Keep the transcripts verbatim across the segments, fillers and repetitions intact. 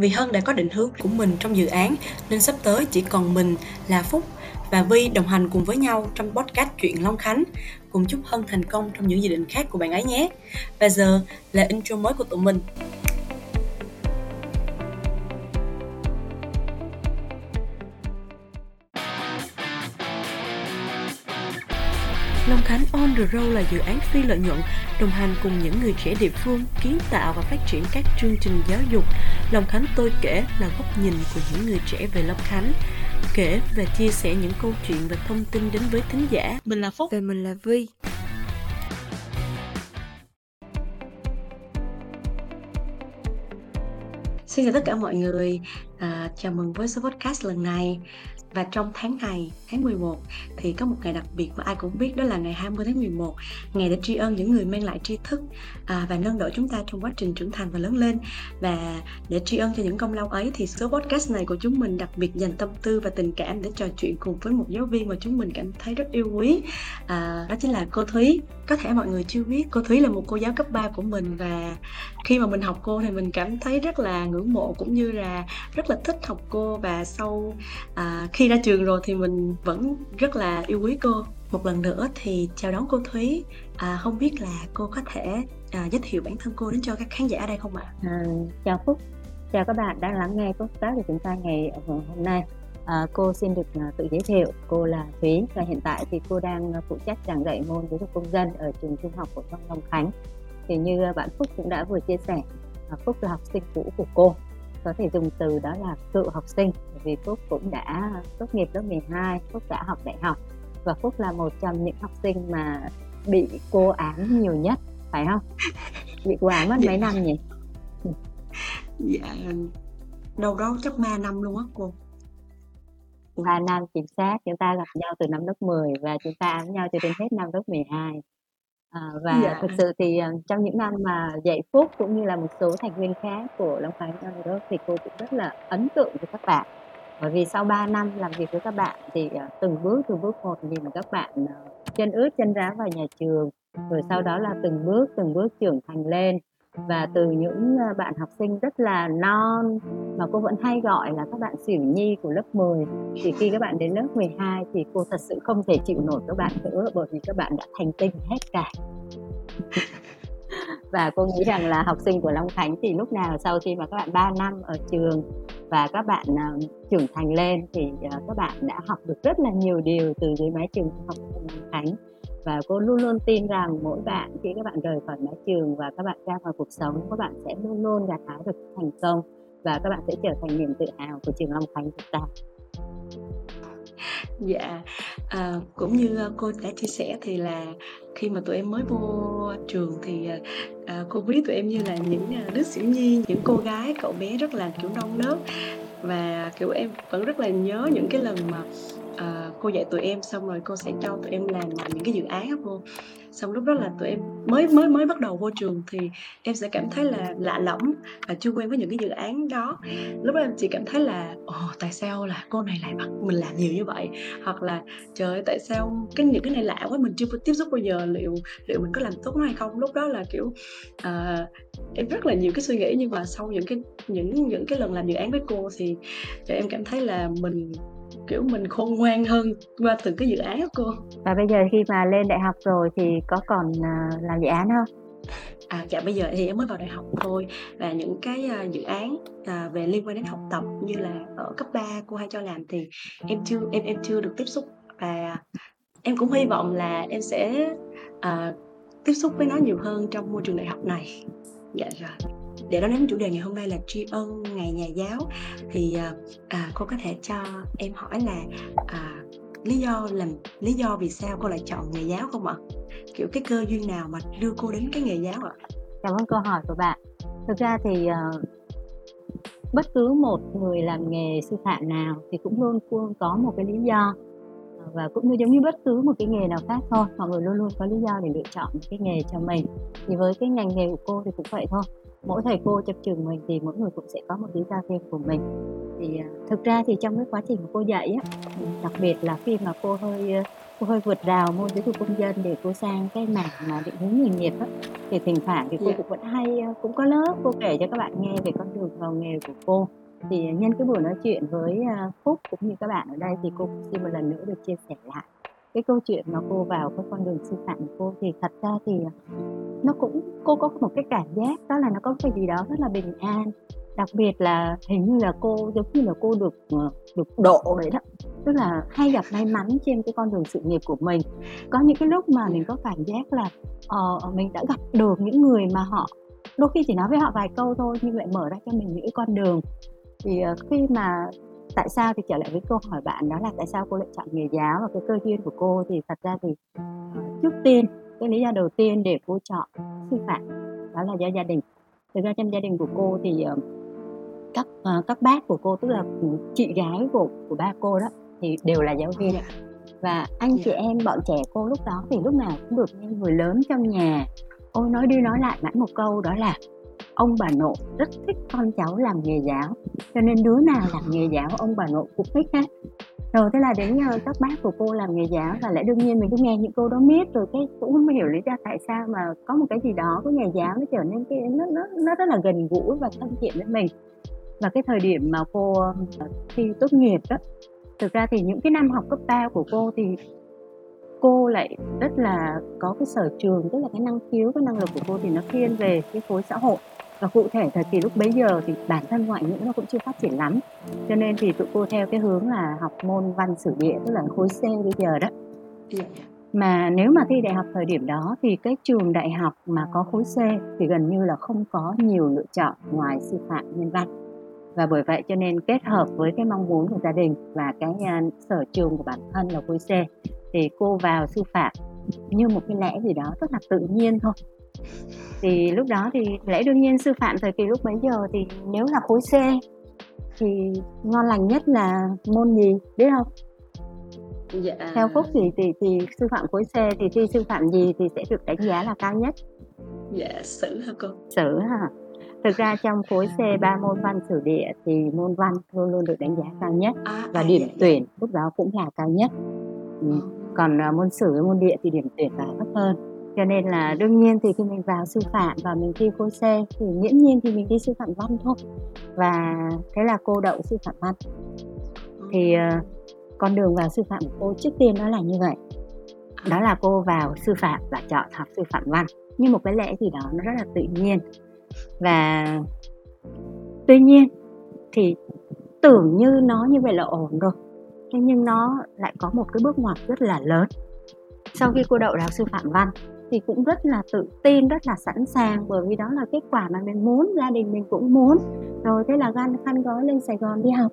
Vì Hân đã có định hướng của mình trong dự án nên sắp tới chỉ còn mình là Phúc và Vy đồng hành cùng với nhau trong podcast Chuyện Long Khánh. Cùng chúc Hân thành công trong những dự định khác của bạn ấy nhé. Và giờ là intro mới của tụi mình. Long Khánh On The Road là dự án phi lợi nhuận đồng hành cùng những người trẻ địa phương kiến tạo và phát triển các chương trình giáo dục. Long Khánh tôi kể là góc nhìn của những người trẻ về Long Khánh, kể và chia sẻ những câu chuyện và thông tin đến với thính giả. Mình là Phúc và mình là Vy. Xin chào tất cả mọi người, à, chào mừng với số podcast lần này. Và trong tháng này, tháng mười một, thì có một ngày đặc biệt mà ai cũng biết, đó là ngày hai mươi tháng mười một, ngày để tri ân những người mang lại tri thức à, và nâng đỡ chúng ta trong quá trình trưởng thành và lớn lên. Và để tri ân cho những công lao ấy thì số podcast này của chúng mình đặc biệt dành tâm tư và tình cảm để trò chuyện cùng với một giáo viên mà chúng mình cảm thấy rất yêu quý, à, đó chính là cô Thúy. Có thể mọi người chưa biết, cô Thúy là một cô giáo cấp ba của mình, và khi mà mình học cô thì mình cảm thấy rất là ngưỡng mộ cũng như là rất là thích học cô. Và sau à, khi ra trường rồi thì mình vẫn rất là yêu quý cô. Một lần nữa thì chào đón cô Thúy. À, không biết là cô có thể à, giới thiệu bản thân cô đến cho các khán giả ở đây không ạ? À, chào Phúc, chào các bạn đang lắng nghe podcast của chúng ta ngày hôm nay. À, cô xin được tự giới thiệu, cô là Thúy và hiện tại thì cô đang phụ trách giảng dạy môn giáo dục công dân ở trường trung học phổ thông Long Khánh. Thì như bạn Phúc cũng đã vừa chia sẻ, Phúc là học sinh cũ của cô, có thể dùng từ đó là cựu học sinh, vì Phúc cũng đã tốt nghiệp lớp mười hai, Phúc đã học đại học và Phúc là một trong những học sinh mà bị cô ám nhiều nhất, phải không? Bị cô ám mất dạ. Mấy năm nhỉ? Dạ, đâu đó chắc ba năm luôn á cô. Ba năm chính xác, chúng ta gặp nhau từ năm lớp mười và chúng ta ám nhau cho đến hết năm lớp mười hai. À, và dạ. Thực sự thì trong những năm mà dạy Phúc cũng như là một số thành viên khác của Long Khánh đó thì cô cũng rất là ấn tượng với các bạn, bởi vì sau ba năm làm việc với các bạn thì từng bước từng bước một nhìn các bạn chân ướt chân ráo vào nhà trường, rồi sau đó là từng bước từng bước trưởng thành lên. Và từ những bạn học sinh rất là non mà cô vẫn hay gọi là các bạn xỉu nhi của lớp mười, thì khi các bạn đến lớp mười hai thì cô thật sự không thể chịu nổi các bạn nữa, bởi vì các bạn đã thành tinh hết cả. Và cô nghĩ rằng là học sinh của Long Khánh thì lúc nào sau khi mà các bạn ba năm ở trường và các bạn uh, trưởng thành lên thì uh, các bạn đã học được rất là nhiều điều từ dưới mái trường học của Long Khánh. Và cô luôn luôn tin rằng mỗi bạn, khi các bạn rời khỏi mái trường và các bạn ra ngoài cuộc sống, các bạn sẽ luôn luôn gặt hái được thành công và các bạn sẽ trở thành niềm tự hào của trường Long Khánh chúng ta. Dạ, à, cũng như cô đã chia sẻ thì là khi mà tụi em mới vô trường thì à, cô ví tụi em như là những đứa xỉu nhi, những cô gái, cậu bé rất là kiểu non nớt. Và kiểu em vẫn rất là nhớ những cái lần mà à, cô dạy tụi em xong rồi cô sẽ cho tụi em làm làm những cái dự án á cô. Xong lúc đó là tụi em mới mới mới bắt đầu vô trường thì em sẽ cảm thấy là lạ lẫm và chưa quen với những cái dự án đó. Lúc đó em chỉ cảm thấy là ồ tại sao là cô này lại bắt mình làm nhiều như vậy, hoặc là trời ơi tại sao cái những cái này lạ quá, mình chưa tiếp xúc bao giờ, liệu liệu mình có làm tốt nó hay không. Lúc đó là kiểu à, em rất là nhiều cái suy nghĩ. Nhưng mà sau những cái những những cái lần làm dự án với cô thì trời, em cảm thấy là mình kiểu mình khôn ngoan hơn qua từng cái dự án đó cô. Và bây giờ khi mà lên đại học rồi thì có còn uh, làm dự án không? À, dạ bây giờ thì em mới vào đại học thôi, và những cái uh, dự án uh, về liên quan đến học tập như là ở cấp ba cô hay cho làm thì em chưa em em chưa được tiếp xúc, và em cũng hy vọng là em sẽ uh, tiếp xúc với nó nhiều hơn trong môi trường đại học này. Dạ rồi. Để nói đến chủ đề ngày hôm nay là tri ân ngày nhà giáo thì à, cô có thể cho em hỏi là à, lý do làm lý do vì sao cô lại chọn nghề giáo không ạ? Kiểu cái cơ duyên nào mà đưa cô đến cái nghề giáo ạ? Cảm ơn câu hỏi của bạn. Thực ra thì uh, bất cứ một người làm nghề sư phạm nào thì cũng luôn luôn có một cái lý do, và cũng như giống như bất cứ một cái nghề nào khác thôi, mọi người luôn luôn có lý do để lựa chọn cái nghề cho mình. Thì với cái ngành nghề của cô thì cũng vậy thôi. Mỗi thầy cô trong trường mình thì mỗi người cũng sẽ có một lý do riêng của mình. Thì thực ra thì trong cái quá trình mà cô dạy á, đặc biệt là khi mà cô hơi cô hơi vượt rào môn giáo dục công dân để cô sang cái mảng mà định hướng nghề nghiệp á. Thì thỉnh thoảng thì cô yeah. cũng vẫn hay cũng có lớp cô kể cho các bạn nghe về con đường vào nghề của cô. Thì nhân cái buổi nói chuyện với Phúc cũng như các bạn ở đây thì cô xin một lần nữa được chia sẻ lại cái câu chuyện mà cô vào cái con đường sư phạm của cô. Thì thật ra thì nó cũng cô có một cái cảm giác đó là nó có cái gì đó rất là bình an, đặc biệt là hình như là cô giống như là cô được được độ đấy đó, tức là hay gặp may mắn trên cái con đường sự nghiệp của mình. Có những cái lúc mà mình có cảm giác là uh, mình đã gặp được những người mà họ đôi khi chỉ nói với họ vài câu thôi nhưng lại mở ra cho mình những cái con đường. Thì uh, khi mà tại sao thì trở lại với câu hỏi bạn đó là tại sao cô lại chọn nghề giáo và cái cơ duyên của cô, thì thật ra thì trước tiên cái lý do đầu tiên để cô chọn sư phạm đó là do gia đình. Thực ra trong gia đình của cô thì uh, các uh, các bác của cô, tức là chị gái của của ba cô đó, thì đều là giáo viên. Và anh chị em bọn trẻ cô lúc đó thì lúc nào cũng được những người lớn trong nhà ôi nói đi nói lại mãi một câu đó là ông bà nội rất thích con cháu làm nghề giáo, cho nên đứa nào làm nghề giáo ông bà nội cũng thích hết. Rồi thế là đến các bác của cô làm nghề giáo, và lẽ đương nhiên mình cứ nghe những câu đó miết rồi cái cũng không hiểu lý do tại sao mà có một cái gì đó của nghề giáo nó trở nên cái nó nó nó rất là gần gũi và thân thiện với mình. Và cái thời điểm mà cô thi tốt nghiệp đó, thực ra thì những cái năm học cấp ba của cô thì cô lại rất là có cái sở trường, tức là cái năng khiếu, cái năng lực của cô thì nó thiên về cái khối xã hội. Và cụ thể thời kỳ lúc bấy giờ thì bản thân ngoại ngữ nó cũng chưa phát triển lắm, cho nên thì tụi cô theo cái hướng là học môn văn sử địa, tức là khối C bây giờ đó. Mà nếu mà thi đại học thời điểm đó thì cái trường đại học mà có khối C thì gần như là không có nhiều lựa chọn ngoài sư phạm nhân văn. Và bởi vậy cho nên kết hợp với cái mong muốn của gia đình và cái uh, sở trường của bản thân là khối C, thì cô vào sư phạm như một cái lẽ gì đó rất là tự nhiên thôi. Thì lúc đó thì lẽ đương nhiên sư phạm thời kỳ lúc bấy giờ thì nếu là khối C thì ngon lành nhất là môn gì biết không? Dạ. Theo Phúc thì, thì, thì sư phạm khối C thì thi sư phạm gì thì sẽ được đánh giá là cao nhất? Dạ, sử hả cô? Sử hả? Thực ra trong khối C ba môn văn sử địa thì môn văn luôn luôn được đánh giá cao nhất, và điểm tuyển lúc đó cũng là cao nhất. Ừ. Còn môn sử với môn địa thì điểm tuyển là thấp hơn. Cho nên là đương nhiên thì khi mình vào sư phạm và mình thi khối C thì nghiễm nhiên thì mình đi sư phạm văn thôi. Và thế là cô đậu sư phạm văn. Thì uh, con đường vào sư phạm của cô trước tiên nó là như vậy. Đó là cô vào sư phạm và chọn học sư phạm văn như một cái lẽ gì đó nó rất là tự nhiên. Và tuy nhiên thì tưởng như nó như vậy là ổn rồi, thế nhưng nó lại có một cái bước ngoặt rất là lớn. Sau khi cô đậu đại học sư phạm văn thì cũng rất là tự tin, rất là sẵn sàng, bởi vì đó là kết quả mà mình muốn, gia đình mình cũng muốn. Rồi thế là gan khăn gói lên Sài Gòn đi học.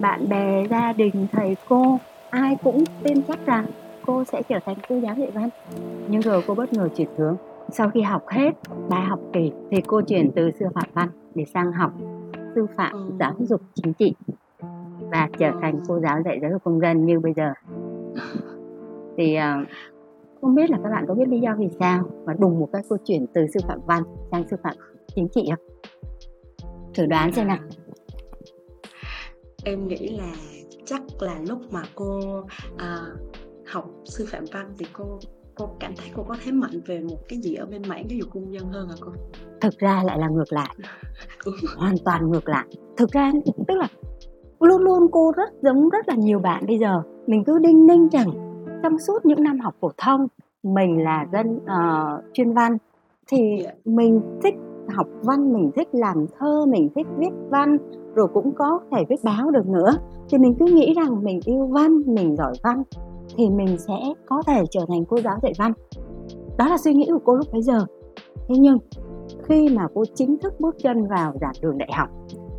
Bạn bè, gia đình, thầy cô ai cũng tin chắc rằng cô sẽ trở thành cô giáo dạy văn. Nhưng rồi cô bất ngờ chuyển hướng. Sau khi học hết ba học kỳ thì cô chuyển từ sư phạm văn để sang học sư phạm giáo dục chính trị và trở thành cô giáo dạy giáo dục công dân như bây giờ. Thì uh, không biết là các bạn có biết lý do vì sao mà đùng một cái cô chuyển từ sư phạm văn sang sư phạm chính trị không? Thử đoán xem nào. Em nghĩ là chắc là lúc mà cô uh, học sư phạm văn thì cô cô cảm thấy cô có thế mạnh về một cái gì ở bên mảng giáo dục công dân hơn hả cô? Thực ra lại là ngược lại. Hoàn toàn ngược lại. Thực ra tức là luôn luôn cô rất giống rất là nhiều bạn bây giờ. Mình cứ đinh ninh rằng trong suốt những năm học phổ thông mình là dân uh, chuyên văn thì mình thích học văn, mình thích làm thơ, mình thích viết văn, rồi cũng có thể viết báo được nữa. Thì mình cứ nghĩ rằng mình yêu văn, mình giỏi văn thì mình sẽ có thể trở thành cô giáo dạy văn. Đó là suy nghĩ của cô lúc bấy giờ. Thế nhưng khi mà cô chính thức bước chân vào giảng đường đại học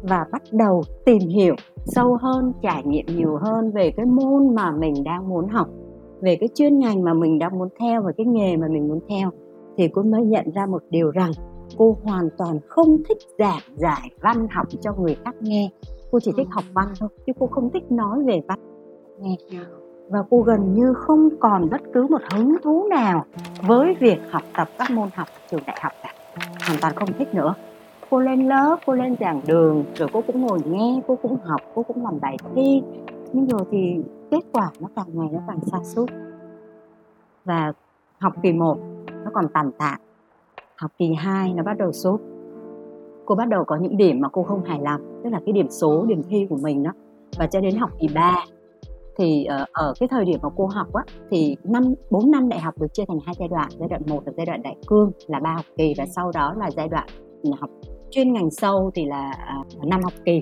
và bắt đầu tìm hiểu sâu hơn, trải nghiệm nhiều hơn về cái môn mà mình đang muốn học, về cái chuyên ngành mà mình đang muốn theo và cái nghề mà mình muốn theo, thì cô mới nhận ra một điều rằng cô hoàn toàn không thích giảng giải văn học cho người khác nghe. Cô chỉ thích học văn thôi, chứ cô không thích nói về văn nghe. Và cô gần như không còn bất cứ một hứng thú nào với việc học tập các môn học trường đại học cả. Hoàn toàn không thích nữa. Cô lên lớp, cô lên giảng đường, rồi cô cũng ngồi nghe, cô cũng học, cô cũng làm bài thi. Nhưng rồi thì kết quả nó càng ngày nó càng sa sút. Và học kỳ một nó còn tàn tạ, học kỳ hai nó bắt đầu sốt. Cô bắt đầu có những điểm mà cô không hài lòng, tức là cái điểm số, điểm thi của mình đó. Và cho đến học kỳ ba thì ở cái thời điểm mà cô học á, thì năm bốn năm đại học được chia thành hai giai đoạn. Giai đoạn một là giai đoạn đại cương là ba học kỳ, và sau đó là giai đoạn học chuyên ngành sâu thì là năm học kỳ.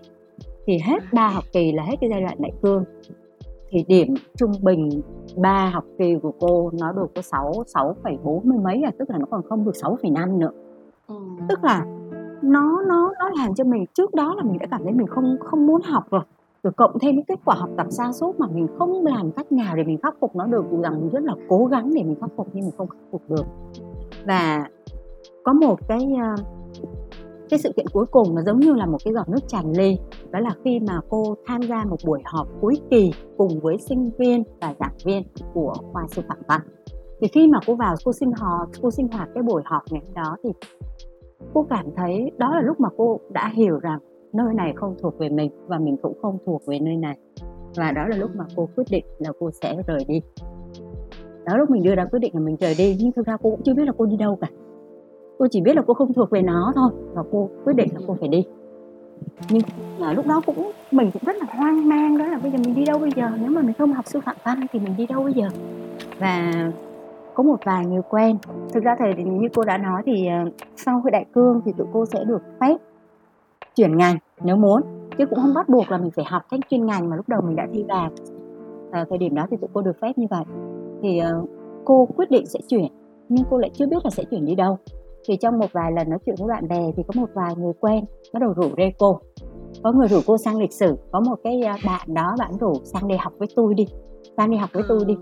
Thì hết ba học kỳ là hết cái giai đoạn đại cương. Thì điểm trung bình ba học kỳ của cô nó được có sáu, sáu phẩy bốn mấy, à, tức là nó còn không được sáu phẩy năm nữa. Ừ. Tức là nó nó nó làm cho mình trước đó là mình đã cảm thấy mình không không muốn học rồi. Rồi cộng thêm những kết quả học tập sa sút mà mình không làm cách nào để mình khắc phục nó được, dù rằng mình rất là cố gắng để mình khắc phục nhưng mình không khắc phục được. Và có một cái cái sự kiện cuối cùng nó giống như là một cái giọt nước tràn ly, đó là khi mà cô tham gia một buổi họp cuối kỳ cùng với sinh viên và giảng viên của khoa sư phạm văn. Thì khi mà cô vào cô sinh hoạt, cô sinh hoạt cái buổi họp ngày hôm đó thì cô cảm thấy đó là lúc mà cô đã hiểu rằng nơi này không thuộc về mình và mình cũng không thuộc về nơi này. Và đó là lúc mà cô quyết định là cô sẽ rời đi. Đó là lúc mình đưa ra quyết định là mình rời đi, nhưng thực ra cô cũng chưa biết là cô đi đâu cả. Cô chỉ biết là cô không thuộc về nó thôi và cô quyết định là cô phải đi. Nhưng là lúc đó cũng mình cũng rất là hoang mang, đó là bây giờ mình đi đâu bây giờ, nếu mà mình không học sư phạm văn thì mình đi đâu bây giờ. Và có một vài người quen, thực ra thì như cô đã nói thì sau cái đại cương thì tụi cô sẽ được phép chuyển ngành nếu muốn, chứ cũng không bắt buộc là mình phải học các chuyên ngành mà lúc đầu mình đã thi vào. À, thời điểm đó thì tụi cô được phép như vậy. Thì uh, cô quyết định sẽ chuyển, nhưng cô lại chưa biết là sẽ chuyển đi đâu. Thì trong một vài lần nói chuyện với bạn bè thì có một vài người quen bắt đầu rủ rê cô. Có người rủ cô sang lịch sử, có một cái bạn đó bạn rủ sang đây học với tôi đi, sang đi học với tôi đi.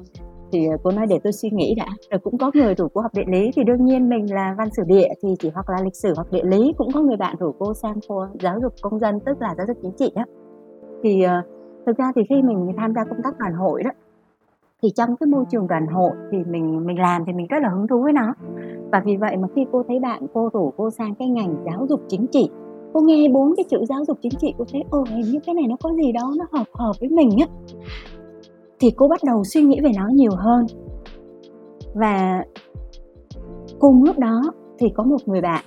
Thì cô nói để tôi suy nghĩ đã. Rồi cũng có người rủ cô học địa lý, thì đương nhiên mình là văn sử địa thì chỉ hoặc là lịch sử hoặc địa lý. Cũng có người bạn rủ cô sang cô giáo dục công dân, tức là giáo dục chính trị đó. Thì thực ra thì khi mình tham gia công tác đoàn hội đó, thì trong cái môi trường đoàn hội thì mình mình làm thì mình rất là hứng thú với nó. Và vì vậy mà khi cô thấy bạn cô rủ cô sang cái ngành giáo dục chính trị, cô nghe bốn cái chữ giáo dục chính trị, cô thấy ồ hình như cái này nó có gì đó nó hợp hợp với mình á. Thì cô bắt đầu suy nghĩ về nó nhiều hơn. Và cùng lúc đó thì có một người bạn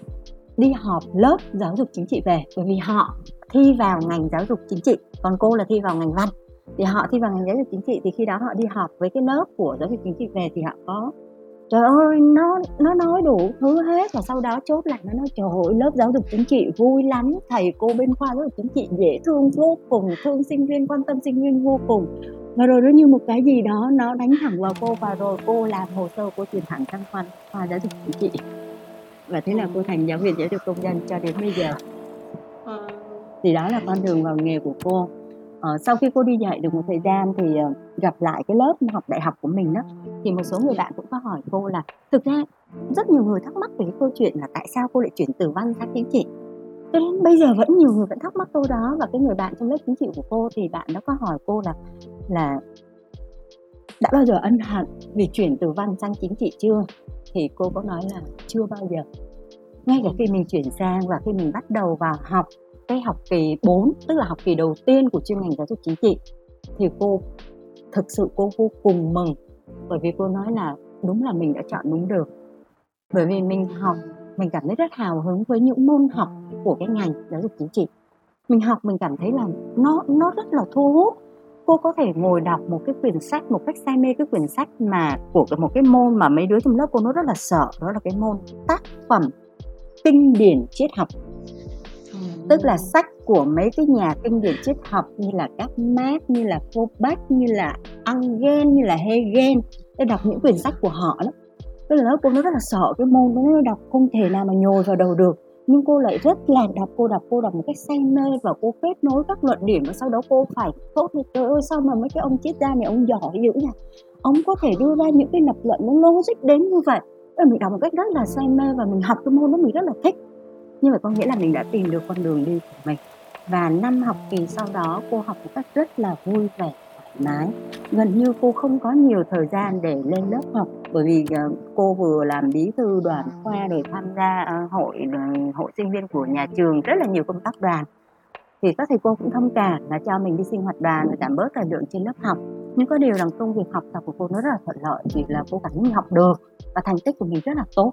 đi họp lớp giáo dục chính trị về, bởi vì họ thi vào ngành giáo dục chính trị, còn cô là thi vào ngành văn. Thì họ thi vào ngành giáo dục chính trị, thì khi đó họ đi họp với cái lớp của giáo dục chính trị về thì họ có trời ơi, nó nó nói đủ thứ hết. Và sau đó chốt lại nó nói trời ơi, lớp giáo dục chính trị vui lắm, thầy cô bên khoa giáo dục chính trị dễ thương vô cùng, thương sinh viên, quan tâm sinh viên vô cùng. Và rồi nó như một cái gì đó nó đánh thẳng vào cô, và rồi cô làm hồ sơ, cô chuyển thẳng sang khoa, khoa giáo dục chính trị. Và thế là cô thành giáo viên giáo dục công dân cho đến bây giờ. Thì đó là con đường vào nghề của cô. Ờ, sau khi cô đi dạy được một thời gian thì uh, gặp lại cái lớp học đại học của mình đó, thì một số người bạn cũng có hỏi cô là thực ra rất nhiều người thắc mắc về cái câu chuyện là tại sao cô lại chuyển từ văn sang chính trị. Cho đến bây giờ vẫn nhiều người vẫn thắc mắc câu đó. Và cái người bạn trong lớp chính trị của cô thì bạn đó có hỏi cô là là đã bao giờ ân hận vì chuyển từ văn sang chính trị chưa? Thì cô có nói là chưa bao giờ. Ngay cả khi mình chuyển sang và khi mình bắt đầu vào học cái học kỳ bốn, tức là học kỳ đầu tiên của chuyên ngành giáo dục chính trị, thì cô thực sự cô vô cùng mừng, bởi vì cô nói là đúng là mình đã chọn đúng được. Bởi vì mình học, mình cảm thấy rất hào hứng với những môn học của cái ngành giáo dục chính trị. Mình học mình cảm thấy là nó, nó rất là thu hút. Cô có thể ngồi đọc một cái quyển sách, một cách say mê cái quyển sách mà của một cái môn mà mấy đứa trong lớp cô nó rất là sợ, đó là cái môn tác phẩm kinh điển triết học. Tức là sách của mấy cái nhà kinh điển triết học như là các Marx, như là Foucault, như là Engel, như là Hegel. Tôi đọc những quyển sách của họ đó. Tức là cô nó rất là sợ cái môn đó, nó đọc không thể nào mà nhồi vào đầu được. Nhưng cô lại rất là đọc, cô đọc, cô đọc một cách say mê và cô kết nối các luận điểm. Và sau đó cô phải tốt như trời ơi, sao mà mấy cái ông triết gia này ông giỏi dữ nhỉ? Ông có thể đưa ra những cái lập luận nó logic đến như vậy. Tức là mình đọc một cách rất là say mê và mình học cái môn đó mình rất là thích. Như vậy có nghĩa là mình đã tìm được con đường đi của mình. Và năm học kỳ sau đó cô học một cách rất là vui vẻ, thoải mái. Gần như cô không có nhiều thời gian để lên lớp học, bởi vì cô vừa làm bí thư đoàn khoa, rồi tham gia hội hội sinh viên của nhà trường, rất là nhiều công tác đoàn. Thì các thầy cô cũng thông cảm là cho mình đi sinh hoạt đoàn, giảm bớt thời lượng trên lớp học. Nhưng có điều rằng công việc học tập của cô nó rất là thuận lợi, vì là cô cảm thấy học được và thành tích của mình rất là tốt.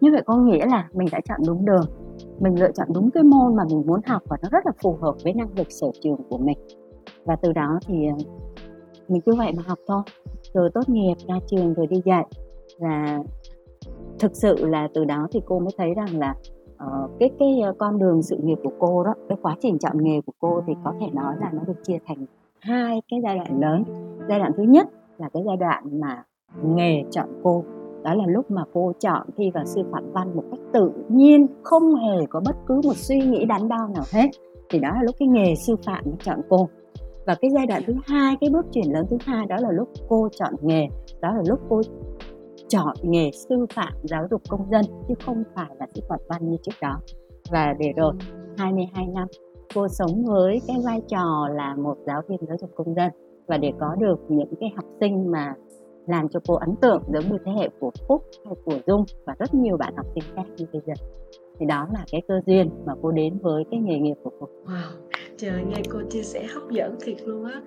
Như vậy có nghĩa là mình đã chọn đúng đường, mình lựa chọn đúng cái môn mà mình muốn học và nó rất là phù hợp với năng lực sở trường của mình. Và từ đó thì mình cứ vậy mà học thôi, rồi tốt nghiệp ra trường rồi đi dạy. Và thực sự là từ đó thì cô mới thấy rằng là uh, cái cái con đường sự nghiệp của cô đó, cái quá trình chọn nghề của cô thì có thể nói là nó được chia thành hai cái giai đoạn lớn. Giai đoạn thứ nhất là cái giai đoạn mà nghề chọn cô, đó là lúc mà cô chọn thi vào sư phạm văn một cách tự nhiên, không hề có bất cứ một suy nghĩ đắn đo nào hết, thì đó là lúc cái nghề sư phạm nó chọn cô. Và cái giai đoạn thứ hai, cái bước chuyển lớn thứ hai, đó là lúc cô chọn nghề, đó là lúc cô chọn nghề sư phạm giáo dục công dân chứ không phải là sư phạm văn như trước đó. Và để rồi hai mươi hai năm cô sống với cái vai trò là một giáo viên giáo dục công dân, và để có được những cái học sinh mà làm cho cô ấn tượng giống như thế hệ của Phúc hay của Dung và rất nhiều bạn học sinh khác như bây giờ. Thì đó là cái cơ duyên mà cô đến với cái nghề nghiệp của cô. Wow, trời, nghe cô chia sẻ hấp dẫn thiệt luôn á.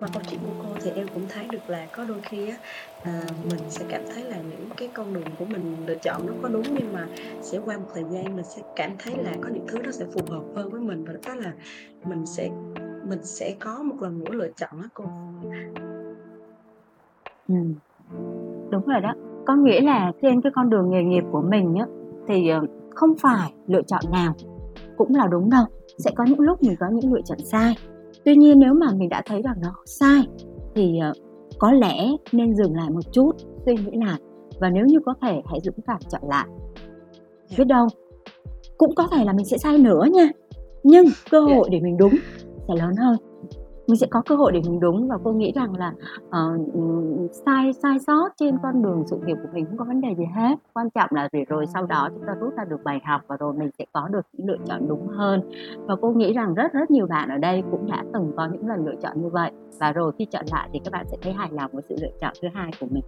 Qua câu chuyện của cô thì em cũng thấy được là có đôi khi á, à, mình sẽ cảm thấy là những cái con đường của mình lựa chọn nó có đúng, nhưng mà sẽ qua một thời gian mình sẽ cảm thấy là có những thứ nó sẽ phù hợp hơn với mình, và đó là mình sẽ mình sẽ có một lần nữa lựa chọn á cô. Ừ, đúng rồi đó. Có nghĩa là trên cái con đường nghề nghiệp của mình á, thì không phải lựa chọn nào cũng là đúng đâu. Sẽ có những lúc mình có những lựa chọn sai. Tuy nhiên nếu mà mình đã thấy rằng nó sai thì có lẽ nên dừng lại một chút, suy nghĩ lại, và nếu như có thể hãy dũng cảm chọn lại. Biết đâu cũng có thể là mình sẽ sai nữa nha, nhưng cơ hội để mình đúng sẽ lớn hơn. Mình sẽ có cơ hội để mình đúng, và cô nghĩ rằng là uh, sai sai sót trên con đường sự nghiệp của mình không có vấn đề gì hết. Quan trọng là rồi, rồi sau đó chúng ta rút ra được bài học, và rồi mình sẽ có được những lựa chọn đúng hơn. Và cô nghĩ rằng rất rất nhiều bạn ở đây cũng đã từng có những lần lựa chọn như vậy, và rồi khi chọn lại thì các bạn sẽ thấy hài lòng với sự lựa chọn thứ hai của mình.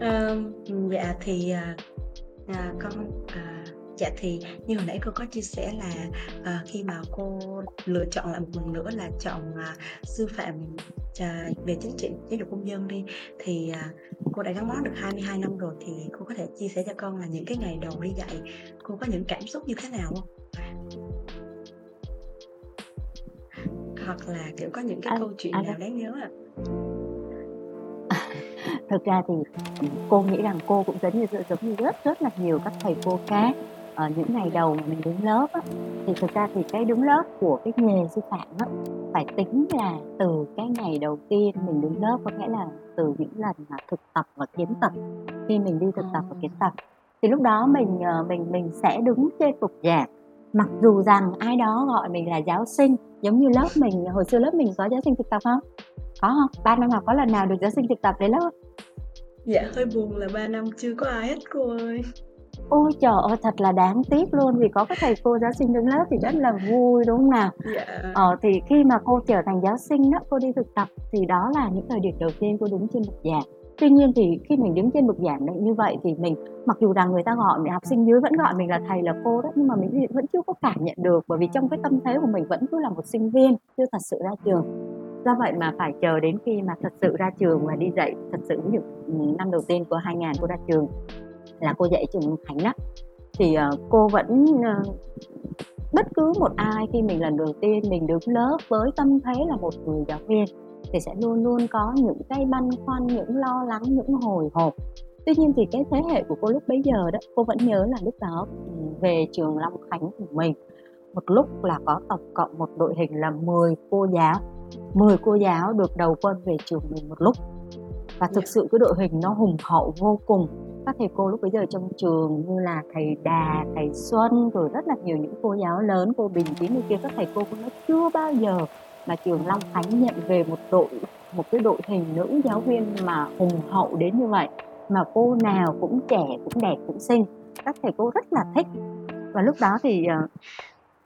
Yeah. Um, dạ thì uh, con uh... Dạ thì như hồi nãy cô có chia sẻ là uh, khi mà cô lựa chọn lại một lần nữa là chọn uh, sư phạm uh, về chính trị giáo dục công dân đi, thì uh, cô đã gắn bó được hai mươi hai năm rồi, thì cô có thể chia sẻ cho con là những cái ngày đầu đi dạy cô có những cảm xúc như thế nào không? Hoặc là kiểu có những cái à, câu chuyện à, nào đáng nhớ ạ? Thực ra thì cô nghĩ rằng cô cũng giống như, giống như rất rất là nhiều các thầy cô khác. Ở những ngày đầu mà mình đứng lớp á, thì thực ra thì cái đứng lớp của cái nghề sư phạm á, phải tính là từ cái ngày đầu tiên mình đứng lớp, có nghĩa là từ những lần mà thực tập và kiến tập. Khi mình đi thực tập và kiến tập thì lúc đó mình mình mình sẽ đứng trên bục giảng, mặc dù rằng ai đó gọi mình là giáo sinh. Giống như lớp mình hồi xưa, lớp mình có giáo sinh thực tập không? Có không? Ba năm học có lần nào được giáo sinh thực tập đấy lớp? Dạ hơi buồn là ba năm chưa có ai hết cô ơi. Ôi trời ơi, thật là đáng tiếc luôn, vì có các thầy cô giáo sinh đứng lớp thì rất là vui đúng không nào? Yeah. Ờ, thì khi mà cô trở thành giáo sinh đó, cô đi thực tập thì đó là những thời điểm đầu tiên cô đứng trên bục giảng. Tuy nhiên thì khi mình đứng trên bục giảng đấy như vậy thì mình, mặc dù rằng người ta gọi mình, học sinh dưới vẫn gọi mình là thầy là cô đó, nhưng mà mình vẫn chưa có cảm nhận được, bởi vì trong cái tâm thế của mình vẫn cứ là một sinh viên chưa thật sự ra trường. Do vậy mà phải chờ đến khi mà thật sự ra trường và đi dạy thật sự. Ví dụ năm đầu tiên của hai nghìn cô ra trường là cô dạy trường Long Khánh đó, thì uh, cô vẫn uh, bất cứ một ai khi mình lần đầu tiên mình đứng lớp với tâm thế là một người giáo viên thì sẽ luôn luôn có những cái băn khoăn, những lo lắng, những hồi hộp. Tuy nhiên thì cái thế hệ của cô lúc bấy giờ đó, cô vẫn nhớ là lúc đó về trường Long Khánh của mình một lúc là có tổng cộng một đội hình là mười cô giáo, mười cô giáo được đầu quân về trường mình một lúc. Và thực sự cái đội hình nó hùng hậu vô cùng. Các thầy cô lúc bấy giờ trong trường như là thầy Đà, thầy Xuân, rồi rất là nhiều những cô giáo lớn, cô Bình Tín như kia, các thầy cô cũng nói chưa bao giờ mà trường Long Khánh nhận về một đội, một cái đội hình nữ giáo viên mà hùng hậu đến như vậy, mà cô nào cũng trẻ, cũng đẹp, cũng xinh. Các thầy cô rất là thích. Và lúc đó thì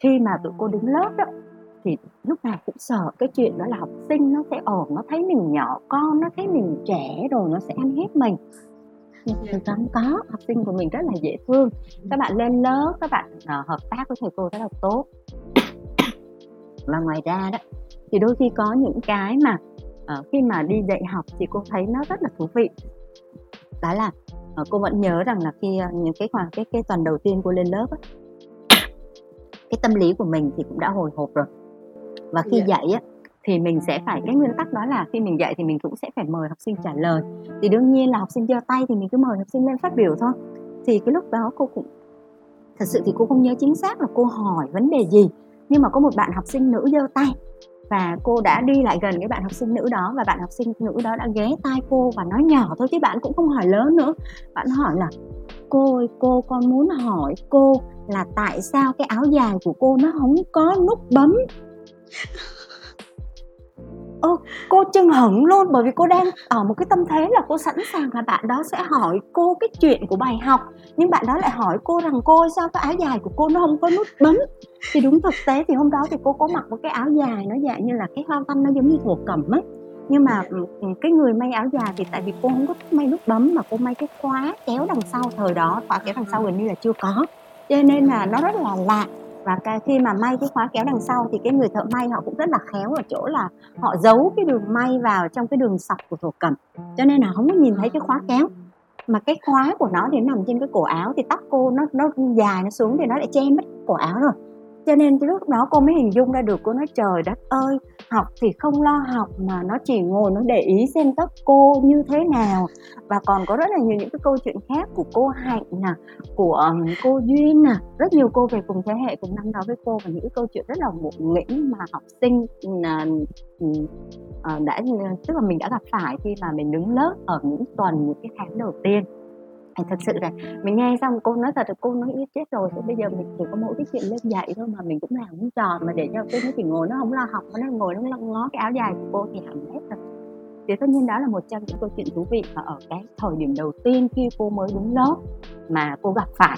khi mà tụi cô đứng lớp đó thì lúc nào cũng sợ cái chuyện đó là học sinh nó sẽ ồn, nó thấy mình nhỏ con, nó thấy mình trẻ rồi nó sẽ ăn hiếp mình. Thực ra không có, học sinh của mình rất là dễ thương. Các bạn lên lớp, các bạn hợp tác với thầy cô rất là tốt. Và ngoài ra đó thì đôi khi có những cái mà uh, khi mà đi dạy học thì cô thấy nó rất là thú vị. Đó là uh, cô vẫn nhớ rằng là khi uh, những cái khoảng cái, cái tuần đầu tiên cô lên lớp á, cái tâm lý của mình thì cũng đã hồi hộp rồi. Và khi yeah. dạy á thì mình sẽ phải, cái nguyên tắc đó là khi mình dạy thì mình cũng sẽ phải mời học sinh trả lời. Thì đương nhiên là học sinh giơ tay thì mình cứ mời học sinh lên phát biểu thôi. Thì cái lúc đó cô cũng, thật sự thì cô không nhớ chính xác là cô hỏi vấn đề gì, nhưng mà có một bạn học sinh nữ giơ tay và cô đã đi lại gần cái bạn học sinh nữ đó, và bạn học sinh nữ đó đã ghé tai cô và nói nhỏ thôi chứ bạn cũng không hỏi lớn nữa. Bạn hỏi là cô ơi, cô con muốn hỏi cô là tại sao cái áo dài của cô nó không có nút bấm. Ô, cô chưng hửng luôn, bởi vì cô đang ở một cái tâm thế là cô sẵn sàng là bạn đó sẽ hỏi cô cái chuyện của bài học, nhưng bạn đó lại hỏi cô rằng cô ơi, sao cái áo dài của cô nó không có nút bấm. Thì đúng thực tế thì hôm đó thì cô có mặc một cái áo dài nó dạng như là cái hoa văn, nó giống như thổ cẩm ấy, nhưng mà cái người may áo dài thì tại vì cô không có may nút bấm mà cô may cái khóa kéo đằng sau, thời đó khóa kéo đằng sau gần như là chưa có, cho nên là nó rất là lạ. Và cái khi mà may cái khóa kéo đằng sau thì cái người thợ may họ cũng rất là khéo ở chỗ là họ giấu cái đường may vào trong cái đường sọc của thổ cẩm, cho nên là không có nhìn thấy cái khóa kéo, mà cái khóa của nó thì nằm trên cái cổ áo, thì tóc cô nó nó dài nó xuống thì nó lại che mất cổ áo rồi. Cho nên lúc đó cô mới hình dung ra được, cô nói trời đất ơi, học thì không lo học mà nó chỉ ngồi nó để ý xem tóc cô như thế nào. Và còn có rất là nhiều những cái câu chuyện khác của cô Hạnh nè, của cô Duyên nè, rất nhiều cô về cùng thế hệ cùng năm đó với cô, và những cái câu chuyện rất là ngộ nghĩnh mà học sinh đã, tức là mình đã gặp phải khi mà mình đứng lớp ở những tuần, những cái tháng đầu tiên. Thật sự là mình nghe xong cô nói thật là cô nói chết rồi, thì bây giờ mình chỉ có mỗi cái chuyện lên dạy thôi mà mình cũng làm không tròn, mà để cho cái nó chỉ ngồi nó không lo học, nó ngồi nó ngó cái áo dài của cô thì hẳn hết rồi. Thì tất nhiên đó là một trong những câu chuyện thú vị mà ở cái thời điểm đầu tiên khi cô mới đứng lớp mà cô gặp phải.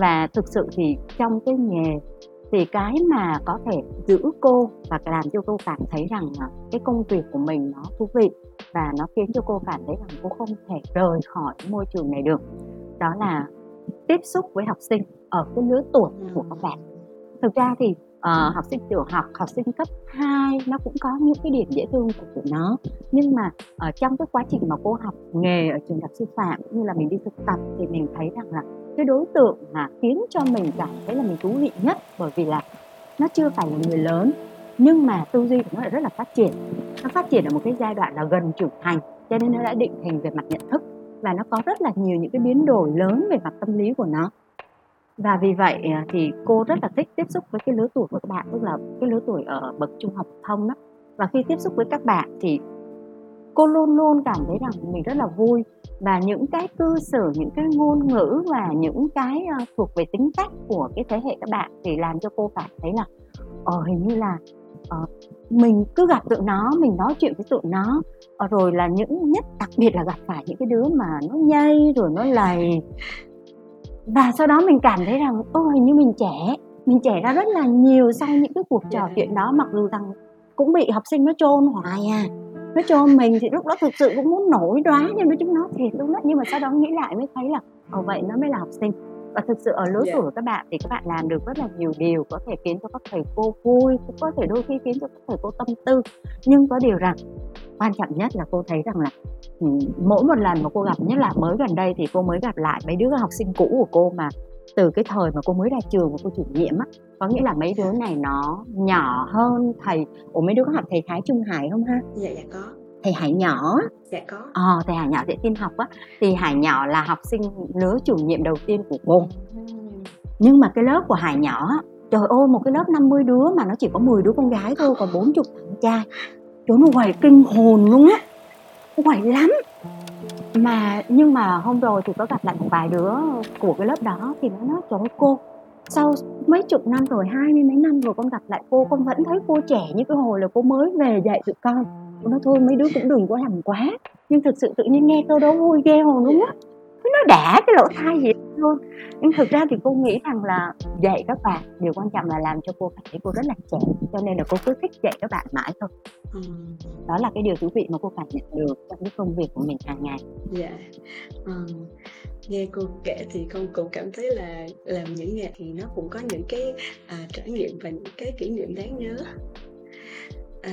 Và thực sự thì trong cái nghề thì cái mà có thể giữ cô và làm cho cô cảm thấy rằng cái công việc của mình nó thú vị, và nó khiến cho cô cảm thấy rằng cô không thể rời khỏi môi trường này được, đó là tiếp xúc với học sinh ở cái lứa tuổi của các bạn. Thực ra thì uh, học sinh tiểu học, học sinh cấp hai nó cũng có những cái điểm dễ thương của tụi nó, nhưng mà ở trong cái quá trình mà cô học nghề ở trường đại học sư phạm cũng như là mình đi thực tập thì mình thấy rằng là cái đối tượng mà khiến cho mình cảm thấy là mình thú vị nhất, bởi vì là nó chưa phải là người lớn nhưng mà tư duy của nó lại rất là phát triển. Nó phát triển ở một cái giai đoạn là gần trưởng thành, cho nên nó đã định hình về mặt nhận thức, và nó có rất là nhiều những cái biến đổi lớn về mặt tâm lý của nó. Và vì vậy thì cô rất là thích tiếp xúc với cái lứa tuổi của các bạn, tức là cái lứa tuổi ở bậc trung học phổ thông đó. Và khi tiếp xúc với các bạn thì cô luôn luôn cảm thấy rằng mình rất là vui, và những cái cư xử, những cái ngôn ngữ và những cái thuộc về tính cách của cái thế hệ các bạn thì làm cho cô cảm thấy là ờ, hình như là ờ, mình cứ gặp tụi nó, mình nói chuyện với tụi nó, ờ, rồi là những nhất đặc biệt là gặp phải những cái đứa mà nó nhây rồi nó lầy, và sau đó mình cảm thấy rằng ôi, hình như mình trẻ mình trẻ ra rất là nhiều sau những cái cuộc trò chuyện đó, mặc dù rằng cũng bị học sinh nó chôn hoài à. Nó cho mình thì lúc đó thực sự cũng muốn nổi đoá nhưng mà chúng nó thiệt luôn đó, nhưng mà sau đó nghĩ lại mới thấy là ồ, vậy nó mới là học sinh. Và thực sự ở lứa tuổi của các bạn thì các bạn làm được rất là nhiều điều, có thể khiến cho các thầy cô vui, cũng có thể đôi khi khiến cho các thầy cô tâm tư, nhưng có điều rằng quan trọng nhất là cô thấy rằng là mỗi một lần mà cô gặp, nhất là mới gần đây thì cô mới gặp lại mấy đứa học sinh cũ của cô mà từ cái thời mà cô mới ra trường của cô chủ nhiệm á, có nghĩa là mấy đứa này nó nhỏ hơn thầy. Ủa mấy đứa có học thầy Thái Trung Hải không ha? Dạ dạ có. Thầy Hải nhỏ. Dạ có. Ờ thầy Hải nhỏ dạy tin học á, thì Hải nhỏ là học sinh lứa chủ nhiệm đầu tiên của cô. Nhưng mà cái lớp của Hải nhỏ á, trời ơi, một cái lớp năm mươi đứa mà nó chỉ có mười đứa con gái thôi, còn bốn mươi thằng trai. Chỗ nó quẩy kinh hồn luôn á. Quẩy lắm. Mà nhưng mà hôm rồi thì có gặp lại một vài đứa của cái lớp đó thì nó nói trời ơi cô, sau mấy chục năm rồi, hai mươi mấy năm rồi con gặp lại cô, con vẫn thấy cô trẻ như cái hồi là cô mới về dạy tụi con. Cô nói thôi mấy đứa cũng đừng có làm quá, nhưng thực sự tự nhiên nghe câu đó vui ghê hồn luôn á, nó đã cái lỗ tai gì luôn. Nhưng thực ra thì cô nghĩ rằng là dạy các bạn, điều quan trọng là làm cho cô cảm thấy cô rất là trẻ, cho nên là cô cứ thích dạy các bạn mãi thôi. Ừ. Đó là cái điều thú vị mà cô cảm nhận được trong cái công việc của mình hàng ngày. Dạ. Yeah. Ừ. Nghe cô kể thì con cũng cảm thấy là làm những nghề thì nó cũng có những cái à, trải nghiệm và những cái kỷ niệm đáng nhớ. À,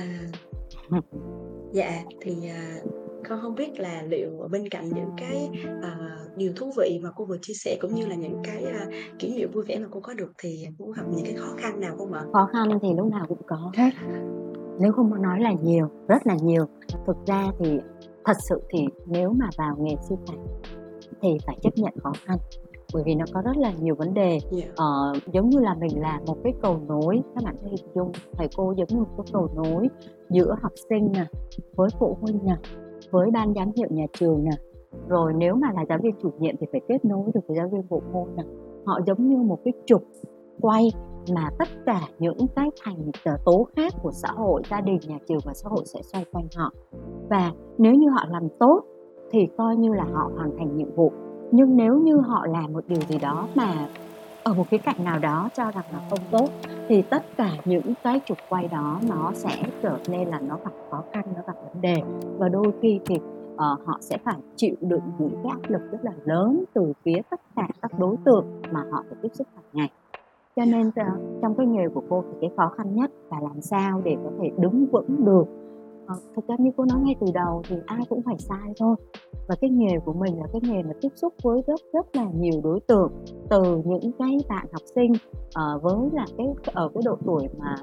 dạ thì à, con không biết là liệu bên cạnh những cái à, điều thú vị mà cô vừa chia sẻ cũng như là những cái à, kỷ niệm vui vẻ mà cô có được thì cũng gặp những cái khó khăn nào không ạ? Khó khăn thì lúc nào cũng có. Thế. Nếu không muốn nói là nhiều, rất là nhiều. Thực ra thì thật sự thì nếu mà vào nghề sư phạm thì phải chấp nhận khó khăn, bởi vì nó có rất là nhiều vấn đề. Ờ, giống như là mình là một cái cầu nối, các bạn hình dung thầy cô giống như một cái cầu nối giữa học sinh nè, với phụ huynh nè, với ban giám hiệu nhà trường nè, rồi nếu mà là giáo viên chủ nhiệm thì phải kết nối được với giáo viên bộ môn nè. Họ giống như một cái trục quay mà tất cả những cái thành tố khác của xã hội, gia đình, nhà trường và xã hội sẽ xoay quanh họ. Và nếu như họ làm tốt thì coi như là họ hoàn thành nhiệm vụ. Nhưng nếu như họ làm một điều gì đó mà ở một cái cạnh nào đó cho rằng là không tốt thì tất cả những cái trục quay đó nó sẽ trở nên là nó gặp khó khăn, nó gặp vấn đề. Và đôi khi thì uh, họ sẽ phải chịu đựng những cái áp lực rất là lớn từ phía tất cả các đối tượng mà họ phải tiếp xúc hàng ngày. Cho nên trong cái nghề của cô thì cái khó khăn nhất là làm sao để có thể đứng vững được. À, thực ra như cô nói ngay từ đầu thì ai cũng phải sai thôi. Và cái nghề của mình là cái nghề mà tiếp xúc với rất rất là nhiều đối tượng, từ những cái bạn học sinh à, với là cái ở cái độ tuổi mà